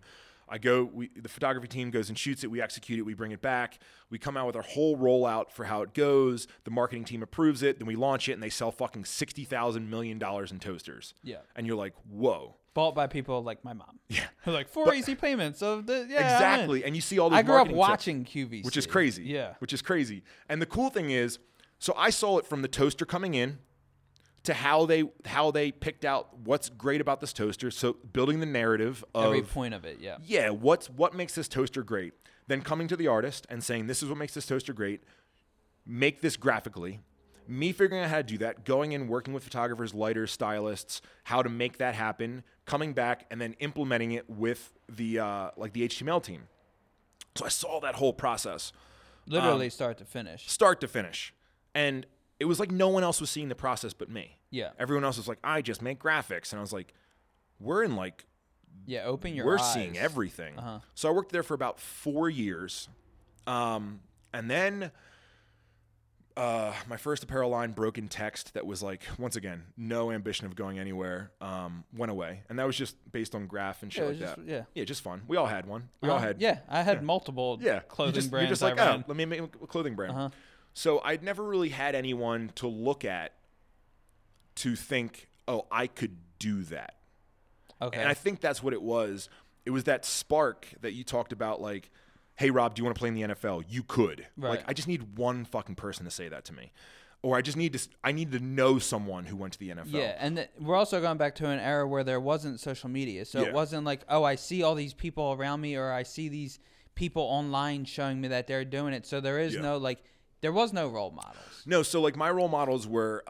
The photography team goes and shoots it. We execute it. We bring it back. We come out with our whole rollout for how it goes. The marketing team approves it. Then we launch it, and they sell fucking $60,000 million in toasters. Yeah. And you're like, whoa. Bought by people like my mom. Yeah. Like, easy payments. Exactly. And you see all these marketing. I grew up watching QVC. Which is crazy. Yeah. And the cool thing is, so I saw it from the toaster coming in, to how they picked out what's great about this toaster. So building the narrative of every point of it, yeah. Yeah, what makes this toaster great? Then coming to the artist and saying, this is what makes this toaster great. Make this graphically. Me figuring out how to do that, going and working with photographers, lighters, stylists, how to make that happen, coming back and then implementing it with the HTML team. So I saw that whole process. Literally start to finish. And it was like no one else was seeing the process but me. Yeah. Everyone else was like, I just make graphics. And I was like, we're seeing everything. Uh-huh. So I worked there for about 4 years. And then my first apparel line, Broken Text, that was like, once again, no ambition of going anywhere, went away. And that was just based on graph and shit like that. Yeah. Yeah, just fun. We all had one. We all had. Yeah, I had multiple clothing brands. You're just like, oh, let me make a clothing brand. Uh-huh. So I'd never really had anyone to look at to think, oh, I could do that. Okay. And I think that's what it was. It was that spark that you talked about, like, hey, Rob, do you want to play in the NFL? You could. Right. Like, I just need one fucking person to say that to me. Or I just need to know someone who went to the NFL. Yeah, and we're also going back to an era where there wasn't social media. So it wasn't like, oh, I see all these people around me, or I see these people online showing me that they're doing it. So there is no, like, there was no role models. No, so, like, my role models were,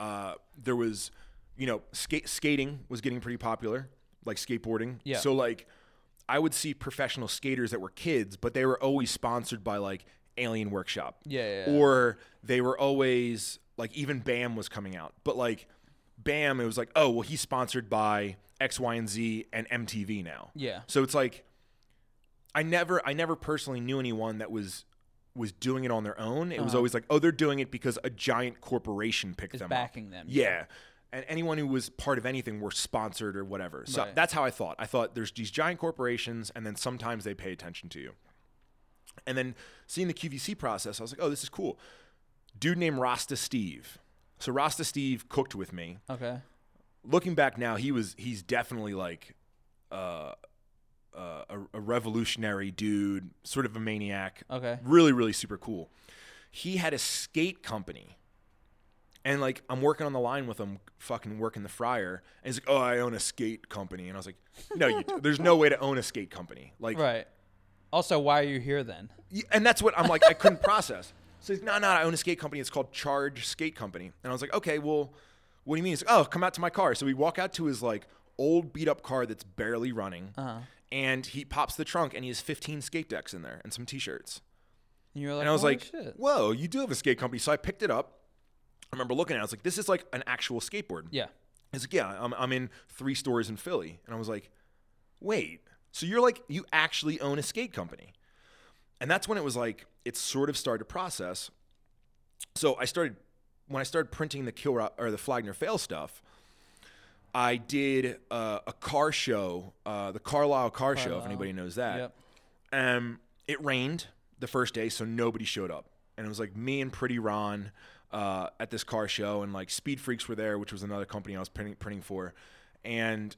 there was, you know, skating was getting pretty popular, like skateboarding. Yeah. So, like, I would see professional skaters that were kids, but they were always sponsored by, like, Alien Workshop. Yeah. Or they were always, like, even Bam was coming out. But, like, Bam, it was like, oh, well, he's sponsored by X, Y, and Z and MTV now. Yeah. So it's like, I never personally knew anyone that was doing it on their own. It was always like, oh, they're doing it because a giant corporation picked them up. Backing them. Yeah. And anyone who was part of anything were sponsored or whatever. So that's how I thought. I thought there's these giant corporations, and then sometimes they pay attention to you. And then seeing the QVC process, I was like, oh, this is cool. Dude named Rasta Steve. So Rasta Steve cooked with me. Okay. Looking back now, he's definitely like a revolutionary dude, sort of a maniac. Okay. Really, really super cool. He had a skate company. And, like, I'm working on the line with him, fucking working the fryer. And he's like, oh, I own a skate company. And I was like, no, you do. There's no way to own a skate company. Like, right. Also, why are you here then? And that's what I'm like, I couldn't process. So he's no, I own a skate company. It's called Charge Skate Company. And I was like, okay, well, what do you mean? He's like, oh, come out to my car. So we walk out to his, like, old beat-up car that's barely running. Uh-huh. And he pops the trunk, and he has 15 skate decks in there and some T-shirts. And I was like, shit. Whoa, you do have a skate company. So I picked it up. I remember looking at it, I was like, this is like an actual skateboard. Yeah. He's like, yeah, I'm in 3 stores in Philly. And I was like, wait, so you're like, you actually own a skate company. And that's when it was like, it sort of started to process. So when I started printing the Kill Rob, or the Flag Nor Fail stuff, I did a car show, the Carlisle car show, if anybody knows that. Yep. It rained the first day, so nobody showed up. And it was like me and Pretty Ron at this car show, and like Speed Freaks were there, which was another company I was printing for. And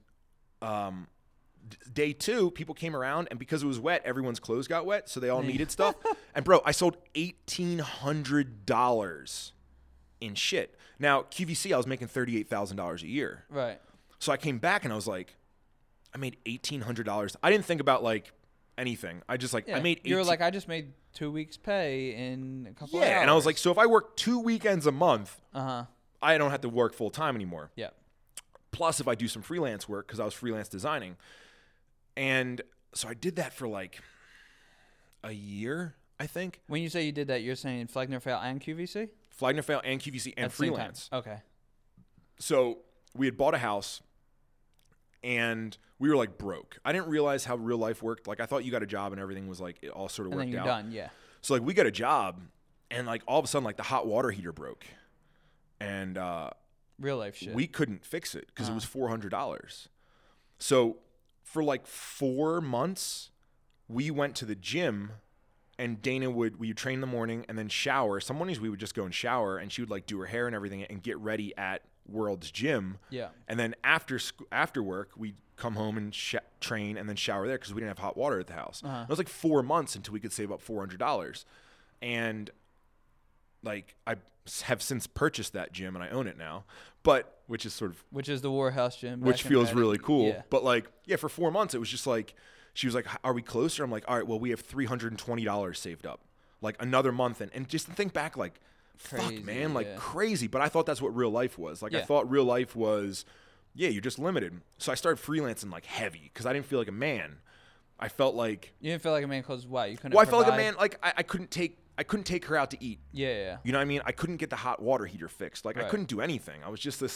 day 2, people came around, and because it was wet, everyone's clothes got wet, so they all needed stuff. And bro, I sold $1,800 in shit. Now QVC, I was making $38,000 a year. Right. So I came back and I was like, I made $1,800. I didn't think about like anything. I just like I made. You were like, I just made 2 weeks' pay in a couple of hours. Yeah, and I was like, so if I work 2 weekends a month, I don't have to work full-time anymore. Yeah. Plus, if I do some freelance work, because I was freelance designing. And so I did that for like a year, I think. When you say you did that, you're saying Flag Nor Fail and QVC? Flag Nor Fail and QVC and freelance. Okay. So we had bought a house, and we were like broke. I didn't realize how real life worked. Like I thought you got a job and everything was like, it all sort of worked out. And then you're done, yeah. So like we got a job, and like all of a sudden like the hot water heater broke. And real life shit. We couldn't fix it because it was $400. So for like 4 months, we went to the gym, and Dana would train in the morning and then shower. Some mornings we would just go and shower, and she would like do her hair and everything and get ready at World's Gym. Yeah. And then after work, we'd come home and train and then shower there because we didn't have hot water at the house. Uh-huh. It was like 4 months until we could save up $400. And like I have since purchased that gym and I own it now, but which is the Warhouse Gym, which feels really cool. Yeah. But like, yeah, for 4 months, it was just like, she was like, are we closer? I'm like, all right, well, we have $320 saved up, like another month. And just to think back, like, crazy, fuck, man, like crazy. But I thought that's what real life was. Like I thought real life was, you're just limited. So I started freelancing like heavy because I didn't feel like a man. I felt like you didn't feel like a man because why? You couldn't. Well, provide. I felt like a man. Like I couldn't take her out to eat. Yeah. You know what I mean? I couldn't get the hot water heater fixed. Like I couldn't do anything. I was just this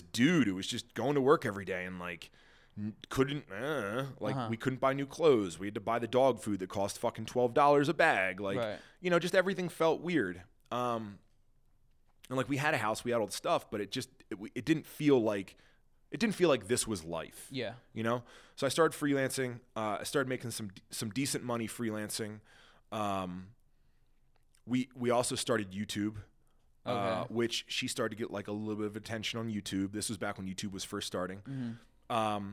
dude who was just going to work every day and like couldn't we couldn't buy new clothes. We had to buy the dog food that cost fucking $12 a bag. Like you know, just everything felt weird. And like we had a house, we had all the stuff, but it didn't feel like this was life. Yeah. You know? So I started freelancing. I started making some decent money freelancing. We also started YouTube. Okay. Which she started to get like a little bit of attention on YouTube. This was back when YouTube was first starting. Mm-hmm.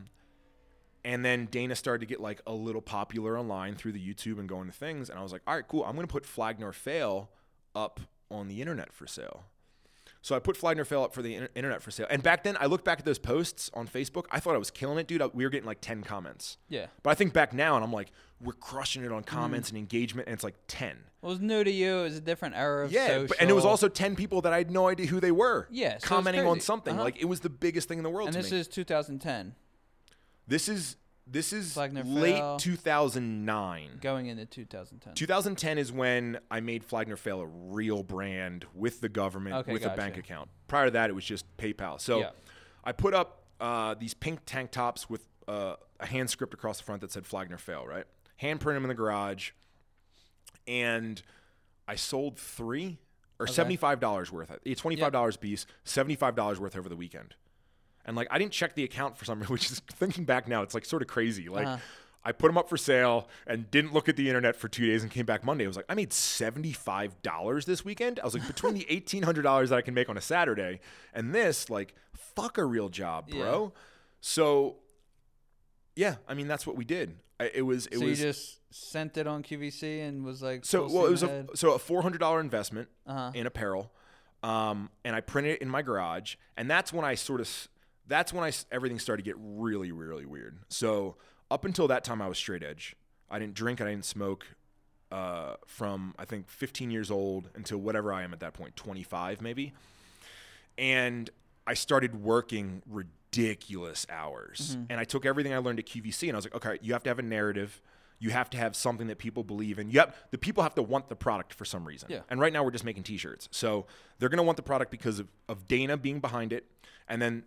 And then Dana started to get like a little popular online through the YouTube and going to things. And I was like, all right, cool. I'm going to put Flag Nor Fail up on the internet for sale. So I put Flag Nor Fail up for the internet for sale. And back then, I looked back at those posts on Facebook. I thought I was killing it, dude. We were getting like 10 comments. Yeah. But I think back now, and I'm like, we're crushing it on comments and engagement, and it's like 10. Well, it was new to you. It was a different era of social. Yeah, and it was also 10 people that I had no idea who they were. Yeah, so commenting on something. Like, it was the biggest thing in the world to me. And this is 2010. This is late 2009. Going into 2010. 2010 is when I made Flag Nor Fail a real brand with the government, with a bank account. Prior to that, it was just PayPal. So I put up these pink tank tops with a hand script across the front that said Flag Nor Fail, right? Hand print them in the garage. And I sold three or $75 worth. $25 piece, $75 worth over the weekend. And, like, I didn't check the account for some reason, which is, thinking back now, it's, like, sort of crazy. Like, I put them up for sale and didn't look at the internet for 2 days and came back Monday. I was like, I made $75 this weekend. I was like, between the $1,800 that I can make on a Saturday and this, like, fuck a real job, bro. Yeah. So, yeah, I mean, that's what we did. It was you just sent it on QVC and was like, it was a $400 investment in apparel. And I printed it in my garage. And that's when I sort of... That's when everything started to get really, really weird. So up until that time, I was straight edge. I didn't drink and I didn't smoke from, I think, 15 years old until whatever I am at that point, 25 maybe. And I started working ridiculous hours. Mm-hmm. And I took everything I learned at QVC and I was like, okay, you have to have a narrative. You have to have something that people believe in. The people have to want the product for some reason. Yeah. And right now we're just making T-shirts. So they're going to want the product because of Dana being behind it. And then...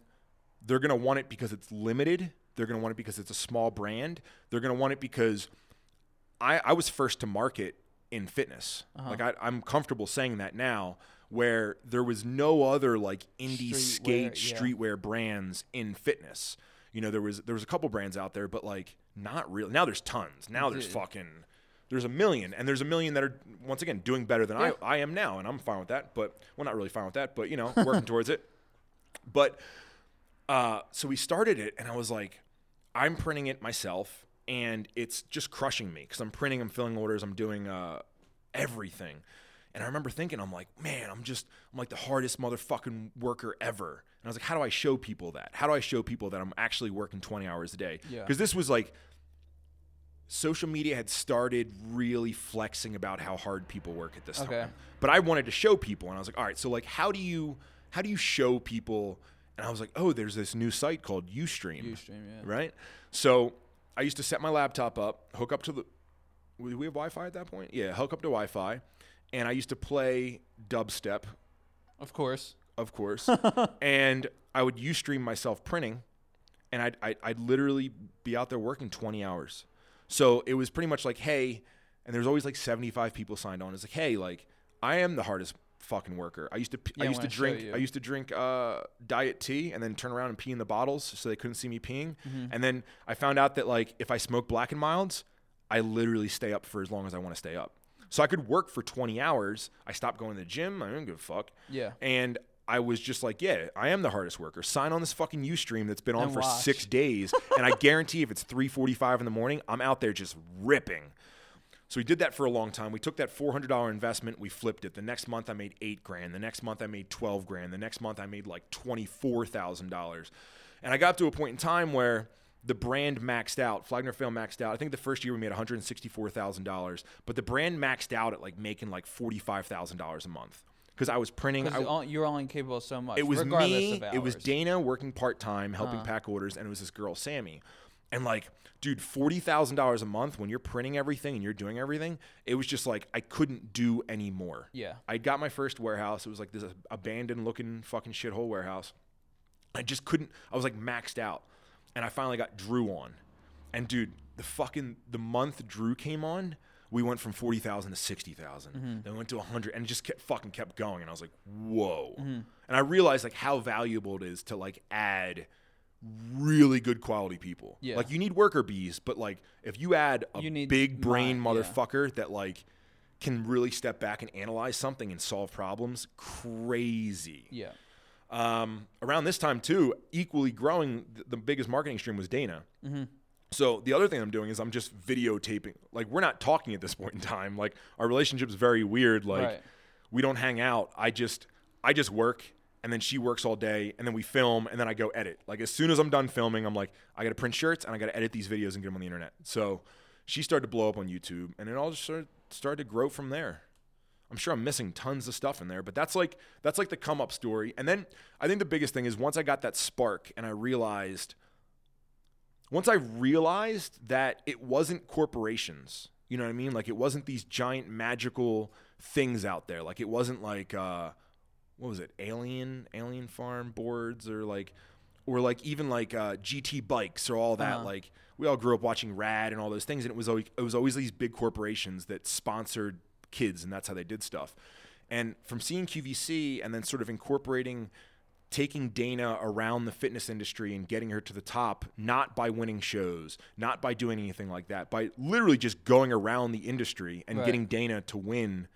They're going to want it because it's limited. They're going to want it because it's a small brand. They're going to want it because I was first to market in fitness. Uh-huh. Like I'm comfortable saying that now, where there was no other like indie streetwear brands in fitness. You know, there was a couple brands out there, but like not really. Now there's tons. Now there's there's a million, and there's a million that are once again doing better than I am now, and I'm fine with that. But well, not really fine with that, but you know, working towards it. But so we started it, and I was like, I'm printing it myself, and it's just crushing me because I'm printing, I'm filling orders, I'm doing everything. And I remember thinking, I'm like, man, I'm like the hardest motherfucking worker ever. And I was like, how do I show people that? How do I show people that I'm actually working 20 hours a day? Because this was like, social media had started really flexing about how hard people work at this time. But I wanted to show people, and I was like, all right, so like, how do you show people? And I was like, oh, there's this new site called UStream. Right? So I used to set my laptop up, hook up to the – did we have Wi-Fi at that point? Yeah, hook up to Wi-Fi. And I used to play dubstep. Of course. And I would UStream myself printing, and I'd literally be out there working 20 hours. So it was pretty much like, hey – and there's always like 75 people signed on. It's like, hey, like I am the hardest – fucking worker. I used to drink diet tea and then turn around and pee in the bottles so they couldn't see me peeing. Mm-hmm. And then I found out that like if I smoke Black and Milds, I literally stay up for as long as I want to stay up. So I could work for 20 hours. I stopped going to the gym. I don't give a fuck. Yeah. And I was just like, yeah, I am the hardest worker. Sign on this fucking UStream that's been on for 6 days. And I guarantee if it's 3:45 in the morning, I'm out there just ripping. So we did that for a long time. We took that $400 investment. We flipped it. The next month I made $8,000. The next month I made $12,000. The next month I made like $24,000. And I got up to a point in time where the brand maxed out. Flag Nor Fail maxed out. I think the first year we made $164,000. But the brand maxed out at like making like $45,000 a month. Because I was printing. You're only capable of so much. It was regardless me. Of hours. It was Dana working part-time, helping pack orders. And it was this girl, Sammy. And like, dude, $40,000 a month when you're printing everything and you're doing everything, it was just like I couldn't do any more. Yeah. I got my first warehouse. It was like this abandoned looking fucking shithole warehouse. I just couldn't. I was like maxed out. And I finally got Drew on. And dude, the month Drew came on we went from 40,000 to 60,000. Mm-hmm. Then we went to 100, and it just kept going. And I was like, whoa. Mm-hmm. And I realized like how valuable it is to like add really good quality people. Yeah. Like you need worker bees, but like if you add a big brain motherfucker that like can really step back and analyze something and solve problems, crazy. Yeah. Around this time too, equally growing, the biggest marketing stream was Dana. Mm-hmm. So the other thing I'm doing is I'm just videotaping. Like we're not talking at this point in time. Like our relationship's very weird. Like we don't hang out. I just work, and then she works all day, and then we film, and then I go edit. Like as soon as I'm done filming, I'm like, I gotta print shirts and I gotta edit these videos and get them on the internet. So she started to blow up on YouTube, and it all just started to grow from there. I'm sure I'm missing tons of stuff in there, but that's like the come up story. And then I think the biggest thing is once I got that spark and I realized. Once I realized that it wasn't corporations, you know what I mean? Like it wasn't these giant magical things out there. Like it wasn't like, what was it? Alien farm boards or like even like GT bikes or all that. Uh-huh. Like we all grew up watching Rad and all those things. And it was always these big corporations that sponsored kids, and that's how they did stuff. And from seeing QVC and then sort of incorporating taking Dana around the fitness industry and getting her to the top, not by winning shows, not by doing anything like that, by literally just going around the industry and getting Dana to win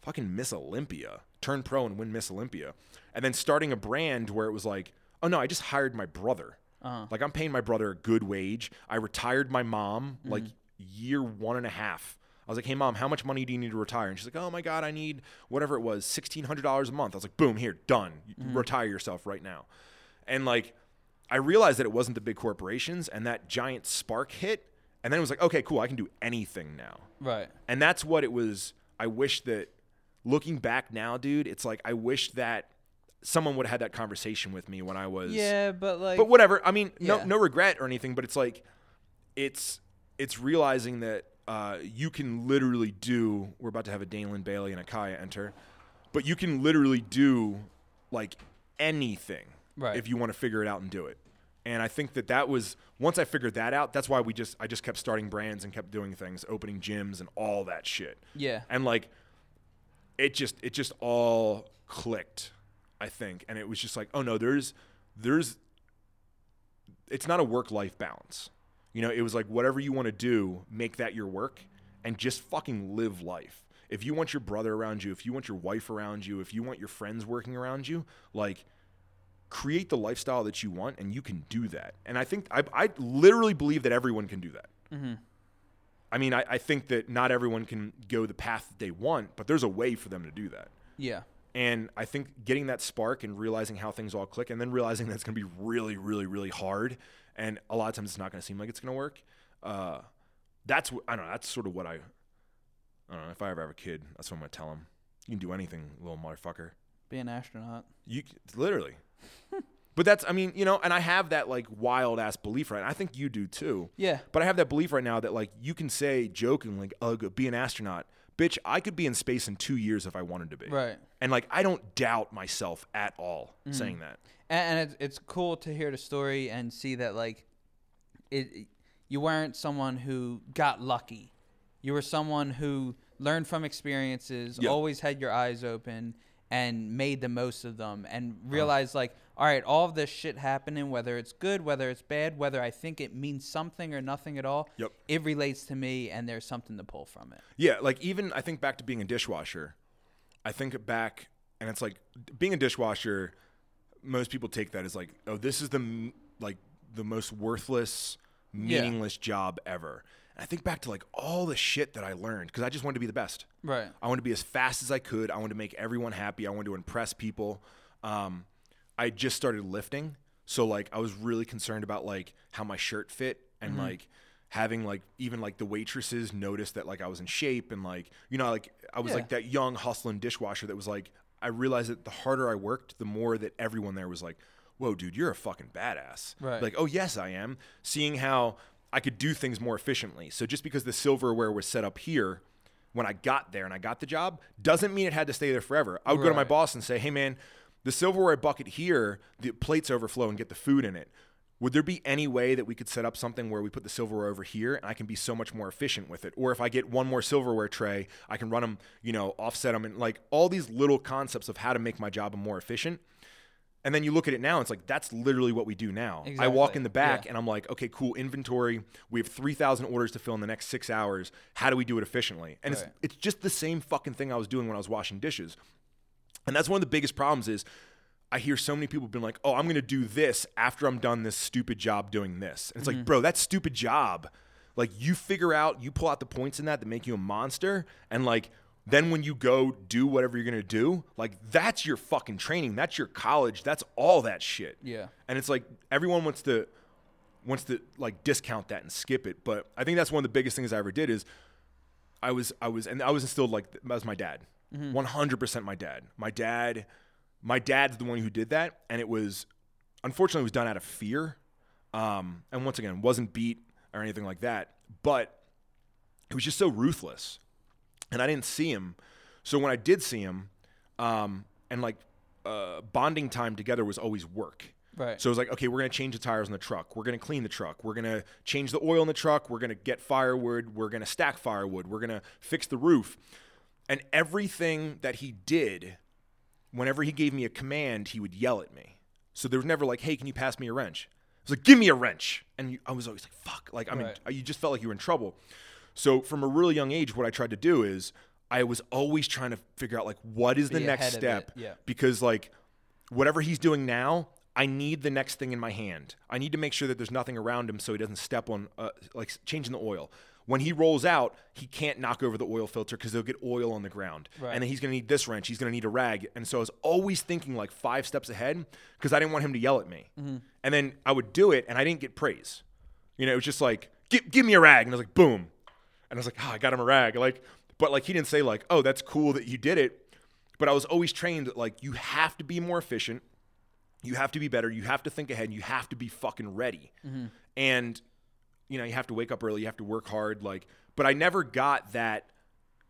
fucking Miss Olympia, turn pro and win Miss Olympia. And then starting a brand where it was like, oh no, I just hired my brother. Uh-huh. Like I'm paying my brother a good wage. I retired my mom like year 1.5. I was like, hey, mom, how much money do you need to retire? And she's like, oh, my God, I need whatever it was, $1,600 a month. I was like, boom, here, done. Retire yourself right now. And, like, I realized that it wasn't the big corporations, and that giant spark hit. And then it was like, okay, cool, I can do anything now. Right. And that's what it was. I wish that looking back now, dude, it's like I wish that someone would have had that conversation with me when I was. Yeah, but, like. But whatever. I mean, no regret or anything, but it's like it's realizing that. You can literally do, we're about to have a Dana Lynn Bailey and a Kaya enter, but you can literally do like anything if you want to figure it out and do it. And I think that was, once I figured that out, that's why I just kept starting brands and kept doing things, opening gyms and all that shit. Yeah. And like, it just all clicked, I think. And it was just like, oh no, there's, it's not a work-life balance. You know, it was like whatever you want to do, make that your work and just fucking live life. If you want your brother around you, if you want your wife around you, if you want your friends working around you, like create the lifestyle that you want, and you can do that. And I think I literally believe that everyone can do that. Mm-hmm. I mean, I think that not everyone can go the path that they want, but there's a way for them to do that. Yeah. And I think getting that spark and realizing how things all click, and then realizing that it's going to be really, really, really hard. And a lot of times it's not going to seem like it's going to work. That's sort of what I don't know. If I ever have a kid, that's what I'm going to tell him. You can do anything, little motherfucker. Be an astronaut. You literally. But that's, I mean, you know, and I have that like wild ass belief right now. I think you do too. Yeah. But I have that belief right now that like you can say jokingly, like, be an astronaut. Bitch, I could be in space in 2 years if I wanted to be. Right. And like, I don't doubt myself at all saying that. And it's cool to hear the story and see that like, you weren't someone who got lucky. You were someone who learned from experiences, always had your eyes open, and made the most of them, and realized like, all right, all of this shit happening, whether it's good, whether it's bad, whether I think it means something or nothing at all, it relates to me, and there's something to pull from it. Yeah, like even I think back to being a dishwasher. I think back, and it's like being a dishwasher. Most people take that as like, oh, this is the most worthless, meaningless job ever. And I think back to like all the shit that I learned because I just wanted to be the best. Right. I wanted to be as fast as I could. I wanted to make everyone happy. I wanted to impress people. I just started lifting, so like I was really concerned about like how my shirt fit and like having like even like the waitresses noticed that like I was in shape and like you know like I was like that young hustling dishwasher that was like. I realized that the harder I worked, the more that everyone there was like, whoa, dude, you're a fucking badass. Right. Like, oh, yes, I am. Seeing how I could do things more efficiently. So just because the silverware was set up here when I got there and I got the job doesn't mean it had to stay there forever. I would go to my boss and say, hey, man, the silverware bucket here, the plates overflow and get the food in it. would there be any way that we could set up something where we put the silverware over here and I can be so much more efficient with it? Or if I get one more silverware tray, I can run them, you know, offset them, and like all these little concepts of how to make my job more efficient. And then you look at it now, it's like, that's literally what we do now. Exactly. I walk in the back and I'm like, okay, cool, inventory. We have 3,000 orders to fill in the next 6 hours. How do we do it efficiently? And it's just the same fucking thing I was doing when I was washing dishes. And that's one of the biggest problems is I hear so many people have been like, oh, I'm going to do this after I'm done this stupid job doing this. And it's like, bro, that stupid job, like you figure out, you pull out the points in that make you a monster. And like, then when you go do whatever you're going to do, like that's your fucking training. That's your college. That's all that shit. Yeah. And it's like everyone wants to like discount that and skip it. But I think that's one of the biggest things I ever did is I was instilled like that was my dad. 100% my dad's the one who did that, and it was unfortunately done out of fear, and once again wasn't beat or anything like that, but it was just so ruthless, and I didn't see him. So when I did see him, and like bonding time together was always work. Right. So it was like, okay, we're going to change the tires on the truck. We're going to clean the truck. We're going to change the oil in the truck. We're going to get firewood. We're going to stack firewood. We're going to fix the roof. And everything that he did, whenever he gave me a command, he would yell at me. So there was never like, hey, can you pass me a wrench? I was like, give me a wrench. And I was always like, fuck. Like, I mean, you just felt like you were in trouble. So from a really young age, what I tried to do is I was always trying to figure out like, what is the next step? Yeah. Because like whatever he's doing now, I need the next thing in my hand. I need to make sure that there's nothing around him so he doesn't step on like changing the oil. When he rolls out, he can't knock over the oil filter because they'll get oil on the ground. Right. And then he's going to need this wrench. He's going to need a rag. And so I was always thinking like 5 steps ahead because I didn't want him to yell at me. And then I would do it and I didn't get praise. You know, it was just like, give me a rag. And I was like, boom. And I was like, oh, I got him a rag. Like, but like he didn't say like, oh, that's cool that you did it. But I was always trained that like you have to be more efficient. You have to be better. You have to think ahead. You have to be fucking ready. And you know, you have to wake up early, you have to work hard, like, but I never got that,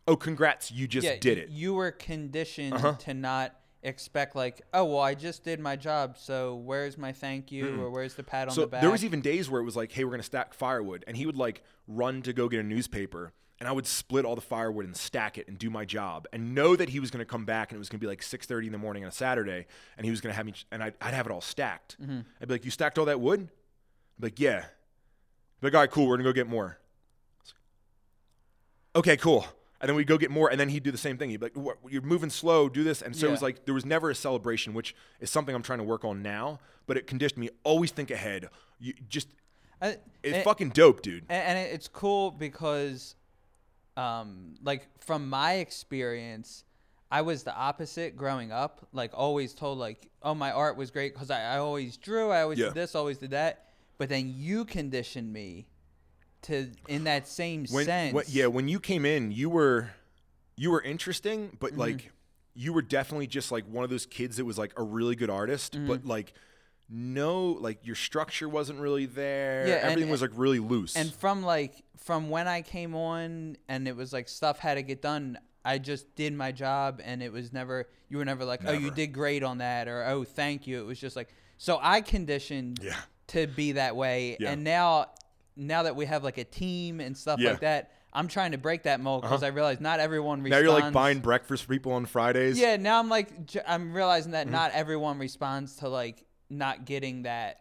oh, congrats, you just did it. You were conditioned to not expect like, oh, well, I just did my job, so where's my thank you or where's the pat on the back? There was even days where it was like, hey, we're going to stack firewood, and he would like run to go get a newspaper, and I would split all the firewood and stack it and do my job and know that he was going to come back and it was going to be like 6:30 in the morning on a Saturday, and he was going to have me, and I'd have it all stacked. I'd be like, you stacked all that wood? I'd be like, yeah. Like, all right, cool, we're going to go get more. Okay, cool. And then we'd go get more, and then he'd do the same thing. He'd be like, what, you're moving slow, do this. And so it was like there was never a celebration, which is something I'm trying to work on now, but it conditioned me. Always think ahead. You just it's fucking dope, dude. And it's cool because, like, from my experience, I was the opposite growing up. Like, always told, like, oh, my art was great because I always drew. I always did this, always did that. But then you conditioned me to in that same sense. When you came in, you were interesting, but like you were definitely just like one of those kids that was like a really good artist, but like no, like your structure wasn't really there. Yeah, everything was like really loose. And from when I came on and it was like stuff had to get done, I just did my job, and it was never, you were never like, oh, you did great on that, or oh, thank you. It was just like, so I conditioned to be that way, and now that we have like a team and stuff like that, I'm trying to break that mold because I realize not everyone responds. Now you're like buying breakfast for people on Fridays. Now I'm realizing that not everyone responds to like not getting that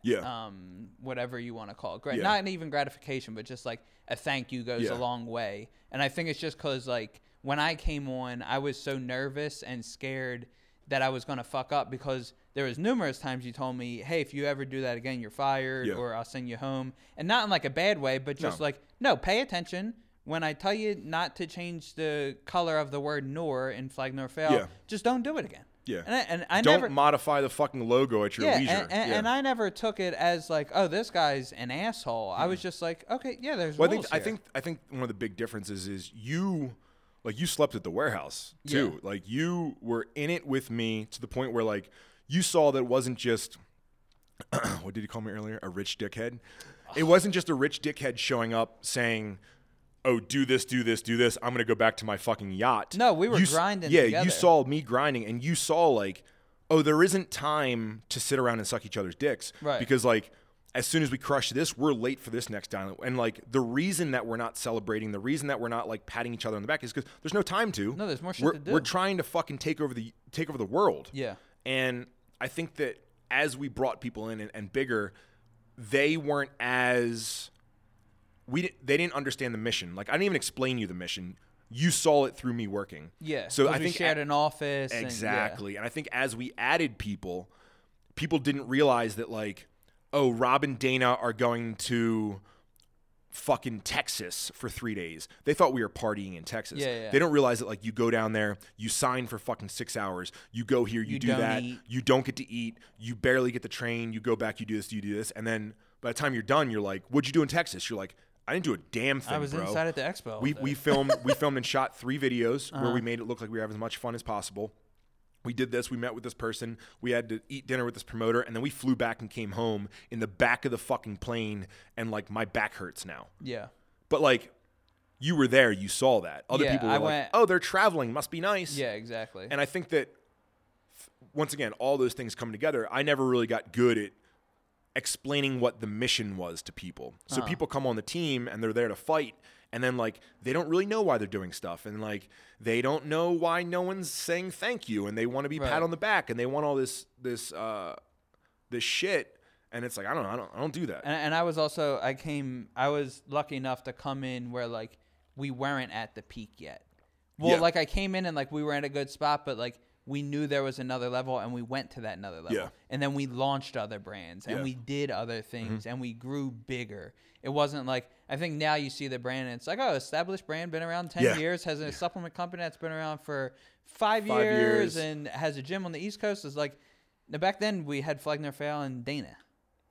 whatever you want to call it, not even gratification, but just like a thank you goes a long way. And I think it's just because like when I came on, I was so nervous and scared that I was going to fuck up, because there was numerous times you told me, hey, if you ever do that again, you're fired, or I'll send you home. And not in like a bad way, but just like, no, pay attention. When I tell you not to change the color of the word nor in Flag Nor Fail, just don't do it again. And I don't never modify the fucking logo at your leisure. And I never took it as like, oh, this guy's an asshole. I was just like, okay, there's rules here. I think one of the big differences is you – like you slept at the warehouse too. Like you were in it with me to the point where like you saw that it wasn't just what did you call me earlier? A rich dickhead. It wasn't just a rich dickhead showing up saying, oh, do this, do this, do this. I'm going to go back to my fucking yacht. No, we were grinding together. You saw me grinding, and you saw like, oh, there isn't time to sit around and suck each other's dicks. Right. Because like as soon as we crush this, we're late for this next dynamite. And like the reason that we're not celebrating, the reason that we're not like patting each other on the back is because there's no time to. No, there's more shit to do. We're trying to fucking take over the world. Yeah. And I think that as we brought people in and bigger, they weren't as they didn't understand the mission. Like I didn't even explain you the mission. You saw it through me working. Yeah. So I think we shared an office. Exactly. And I think as we added people, people didn't realize that like, oh, Rob and Dana are going to fucking Texas for 3 days. They thought we were partying in Texas. Yeah. They don't realize that like you go down there, you sign for fucking 6 hours, you go here, you do that, eat. You don't get to eat, you barely get the train, you go back, you do this, and then by the time you're done, you're like, what'd you do in Texas? You're like, I didn't do a damn thing, bro. I was inside at the expo. We filmed and shot 3 videos where we made it look like we were having as much fun as possible. We did this. We met with this person. We had to eat dinner with this promoter, and then we flew back and came home in the back of the fucking plane. And like my back hurts now. Yeah. But like, you were there. You saw that. Other people were like, "Oh, they're traveling. Must be nice." Yeah, exactly. And I think that once again, all those things come together. I never really got good at explaining what the mission was to people. So people come on the team and they're there to fight. And then, like, they don't really know why they're doing stuff. And, like, they don't know why no one's saying thank you. And they want to be pat on the back. And they want all this shit. And it's like, I don't do that. And I was also, I was lucky enough to come in where, like, we weren't at the peak yet. Well, yeah. Like, I came in and, like, we were in a good spot. But, like, we knew there was another level. And we went to that another level. Yeah. And then we launched other brands. And we did other things. Mm-hmm. And we grew bigger. It wasn't like... I think now you see the brand and it's like, oh, established brand, been around 10 years, has a supplement company that's been around for five years and has a gym on the East Coast. It's like, back then we had Flag Nor Fail and Dana.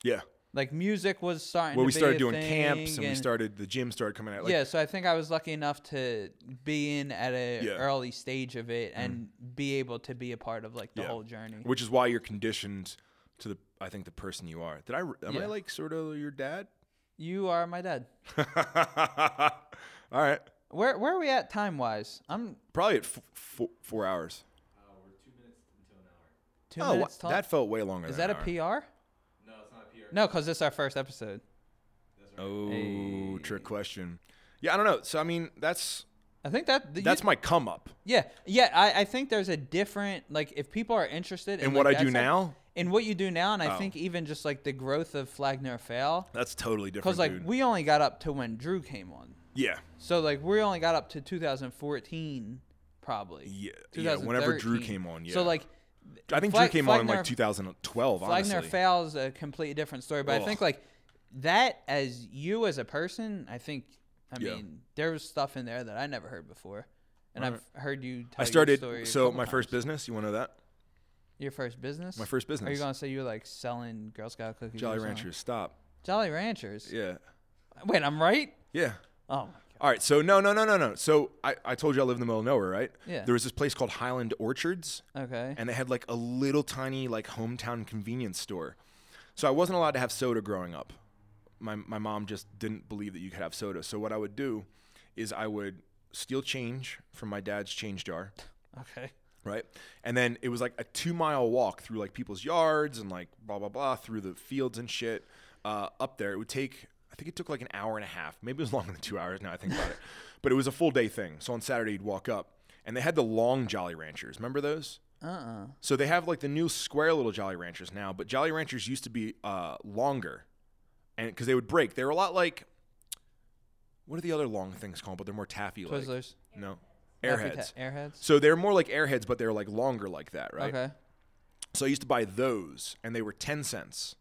Yeah. Like music was starting to be a thing. Well, we started doing camps and the gym started coming out. Like, yeah, so I think I was lucky enough to be in at an early stage of it and be able to be a part of like the whole journey. Which is why you're conditioned to the person you are. Am I like sort of your dad? You are my dad. All right. Where are we at time-wise? I'm probably at 4 hours. We're 2 minutes until an hour. 2 minutes. Oh, that felt way longer. Is that an hour. PR? No, it's not a PR. No, because this is our first episode. That's right. Oh, hey. Trick question. Yeah, I don't know. So I mean, that's my come up. Yeah, yeah. I think there's a different if people are interested in what I do now. And what you do now, and I think even just, the growth of Flag Nor Fail. That's totally different, because, we only got up to when Drew came on. Yeah. So, we only got up to 2014, probably. Yeah, whenever Drew came on, yeah. So, I think Drew came on in, 2012, honestly. Flag Nor Fail is a completely different story. But I think, that as you as a person, I mean, there was stuff in there that I never heard before. And right. I've heard you tell your story. So, my first business, you want to know that? Your first business? My first business. Are you going to say you were selling Girl Scout cookies? Jolly Ranchers, stop. Jolly Ranchers? Yeah. Wait, I'm right? Yeah. Oh, my God. All right, so no. So I told you I live in the middle of nowhere, right? Yeah. There was this place called Highland Orchards. Okay. And they had a little tiny hometown convenience store. So I wasn't allowed to have soda growing up. My mom just didn't believe that you could have soda. So what I would do is I would steal change from my dad's change jar. Okay. Right. And then it was a 2-mile walk through people's yards and blah, blah, blah, through the fields and shit up there. It would take, I think it took an hour and a half. Maybe it was longer than 2 hours now I think about it. But it was a full day thing. So on Saturday you'd walk up and they had the long Jolly Ranchers. Remember those? Uh-uh. So they have the new square little Jolly Ranchers now. But Jolly Ranchers used to be longer and because they would break. They were a lot like, what are the other long things called? But they're more taffy-like. Twizzlers. No. Airheads. Airheads. So they're more like Airheads, but they're longer like that, right? Okay. So I used to buy those, and they were 10 cents.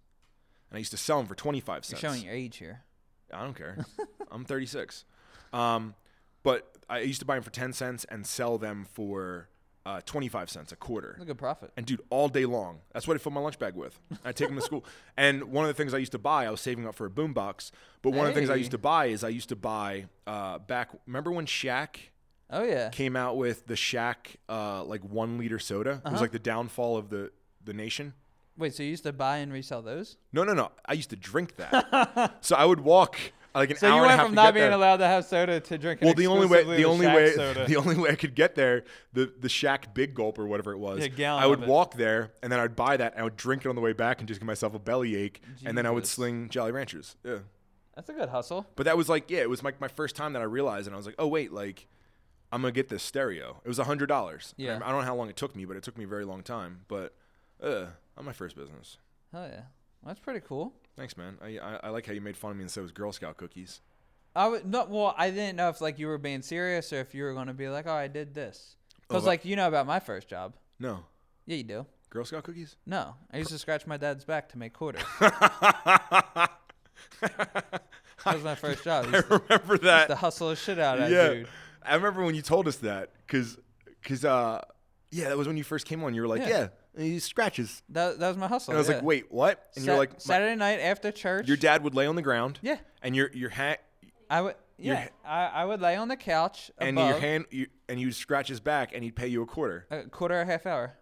And I used to sell them for 25 cents. You're showing your age here. I don't care. I'm 36. But I used to buy them for 10 cents and sell them for 25 cents, a quarter. Look at profit. And, dude, all day long. That's what I filled my lunch bag with. I'd take them to school. And one of the things I used to buy, I was saving up for a boombox. But one of the things I used to buy is back – remember when Shaq – oh yeah, came out with the Shaq 1 liter soda. Uh-huh. It was the downfall of the nation. Wait, so you used to buy and resell those? No. I used to drink that. So I would walk. like an hour and a half. So you went from not being allowed to have soda to drinking the only way I could get there, the Shack Big Gulp or whatever it was, I would walk there and then I'd buy that and I would drink it on the way back and just give myself a bellyache. And then I would sling Jolly Ranchers. Yeah. That's a good hustle. But that was like, yeah, it was my first time that I realized, and I was like, oh wait, like I'm gonna get this stereo. It was $100. Yeah. I don't know how long it took me, but it took me a very long time. But on my first business. Oh yeah, well, that's pretty cool. Thanks, man. I like how you made fun of me and said it was Girl Scout cookies. I didn't know if like you were being serious or if you were gonna be like, oh, I did this. Cause you know about my first job. No. Yeah, you do. Girl Scout cookies? No, I used to scratch my dad's back to make quarters. That was my first job. I remember that. Used to hustle the shit out of that dude. I remember when you told us that, cause that was when you first came on. You were like, yeah. He scratches. That was my hustle. And I was like, wait, what? And you're like, Saturday night after church, your dad would lay on the ground. Yeah. And your hat. I would. Yeah. I would lay on the couch. And above. Your hand. And you'd scratch his back, and he'd pay you a quarter. A quarter or a half hour.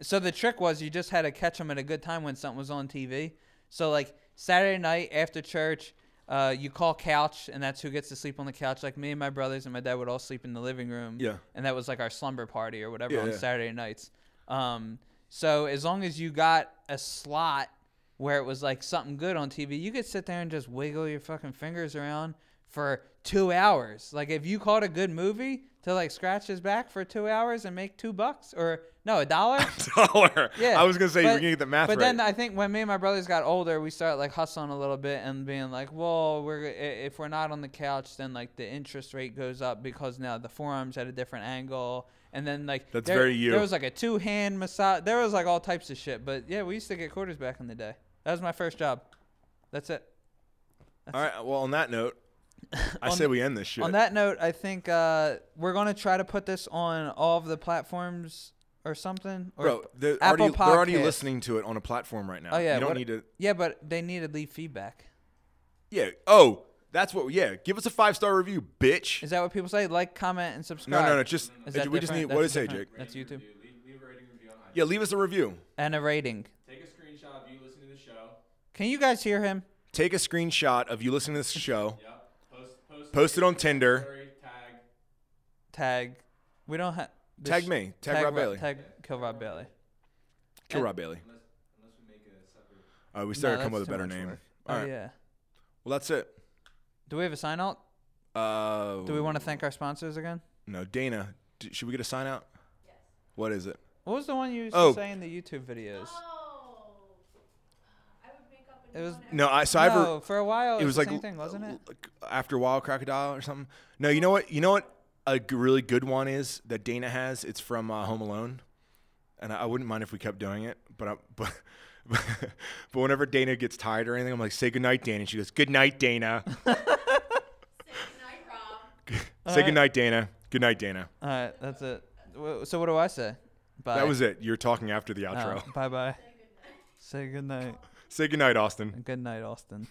So the trick was you just had to catch him at a good time when something was on TV. So like Saturday night after church, you call couch, and that's who gets to sleep on the couch. Like me and my brothers and my dad would all sleep in the living room. Yeah. And that was like our slumber party or whatever on Saturday nights. So as long as you got a slot where it was like something good on TV, you could sit there and just wiggle your fucking fingers around for 2 hours. Like if you caught a good movie to like scratch his back for 2 hours and make $2 or no, $1. $1. Yeah. I was going to say you're going to get the math right. But then I think when me and my brothers got older, we started like hustling a little bit and being like, well, if we're not on the couch, then like the interest rate goes up because now the forearm's at a different angle. And then like that's very you. There was like a 2-hand massage. There was like all types of shit. But yeah, we used to get quarters back in the day. That was my first job. That's it. All right. Well, on that note, I say we end this shit. On that note, I think we're gonna try to put this on all of the platforms or something. Or bro, they're already listening to it on a platform right now. Oh yeah. You don't need to. Yeah, but they need to leave feedback. Yeah. Oh. That's what, give us a 5-star review, bitch. Is that what people say? Like, comment, and subscribe. No, just, what does it say, Jake? That's YouTube. Leave a rating review on iTunes. Yeah, leave us a review. And a rating. Take a screenshot of you listening to the show. Can you guys hear him? Take a screenshot of you listening to this show. Yep. Post it on Tinder. Story, tag. We don't have. Tag me. Tag Rob Bailey. Tag Kill Rob Bailey. Kill Rob Bailey. Unless we make a separate. We started to come up with a better name. All right. Yeah. Well, that's it. Do we have a sign out? Do we want to thank our sponsors again? No, Dana. Should we get a sign out? Yes. What is it? What was the one you used to say in the YouTube videos? Oh, I would make up a new one. For a while it was the same thing, wasn't it? Like after Wild Crocodile or something. No, you know what? You know what? A really good one is that Dana has. It's from Home Alone, and I wouldn't mind if we kept doing it, but whenever Dana gets tired or anything, I'm like, say goodnight, Dana. And she goes, good night, Dana. Say goodnight, Rob. Say goodnight, Dana. Good night, Dana. All right, that's it. So what do I say? Bye. That was it. You're talking after the outro. Bye-bye. Say goodnight. Say goodnight, Austin. Good night, Austin.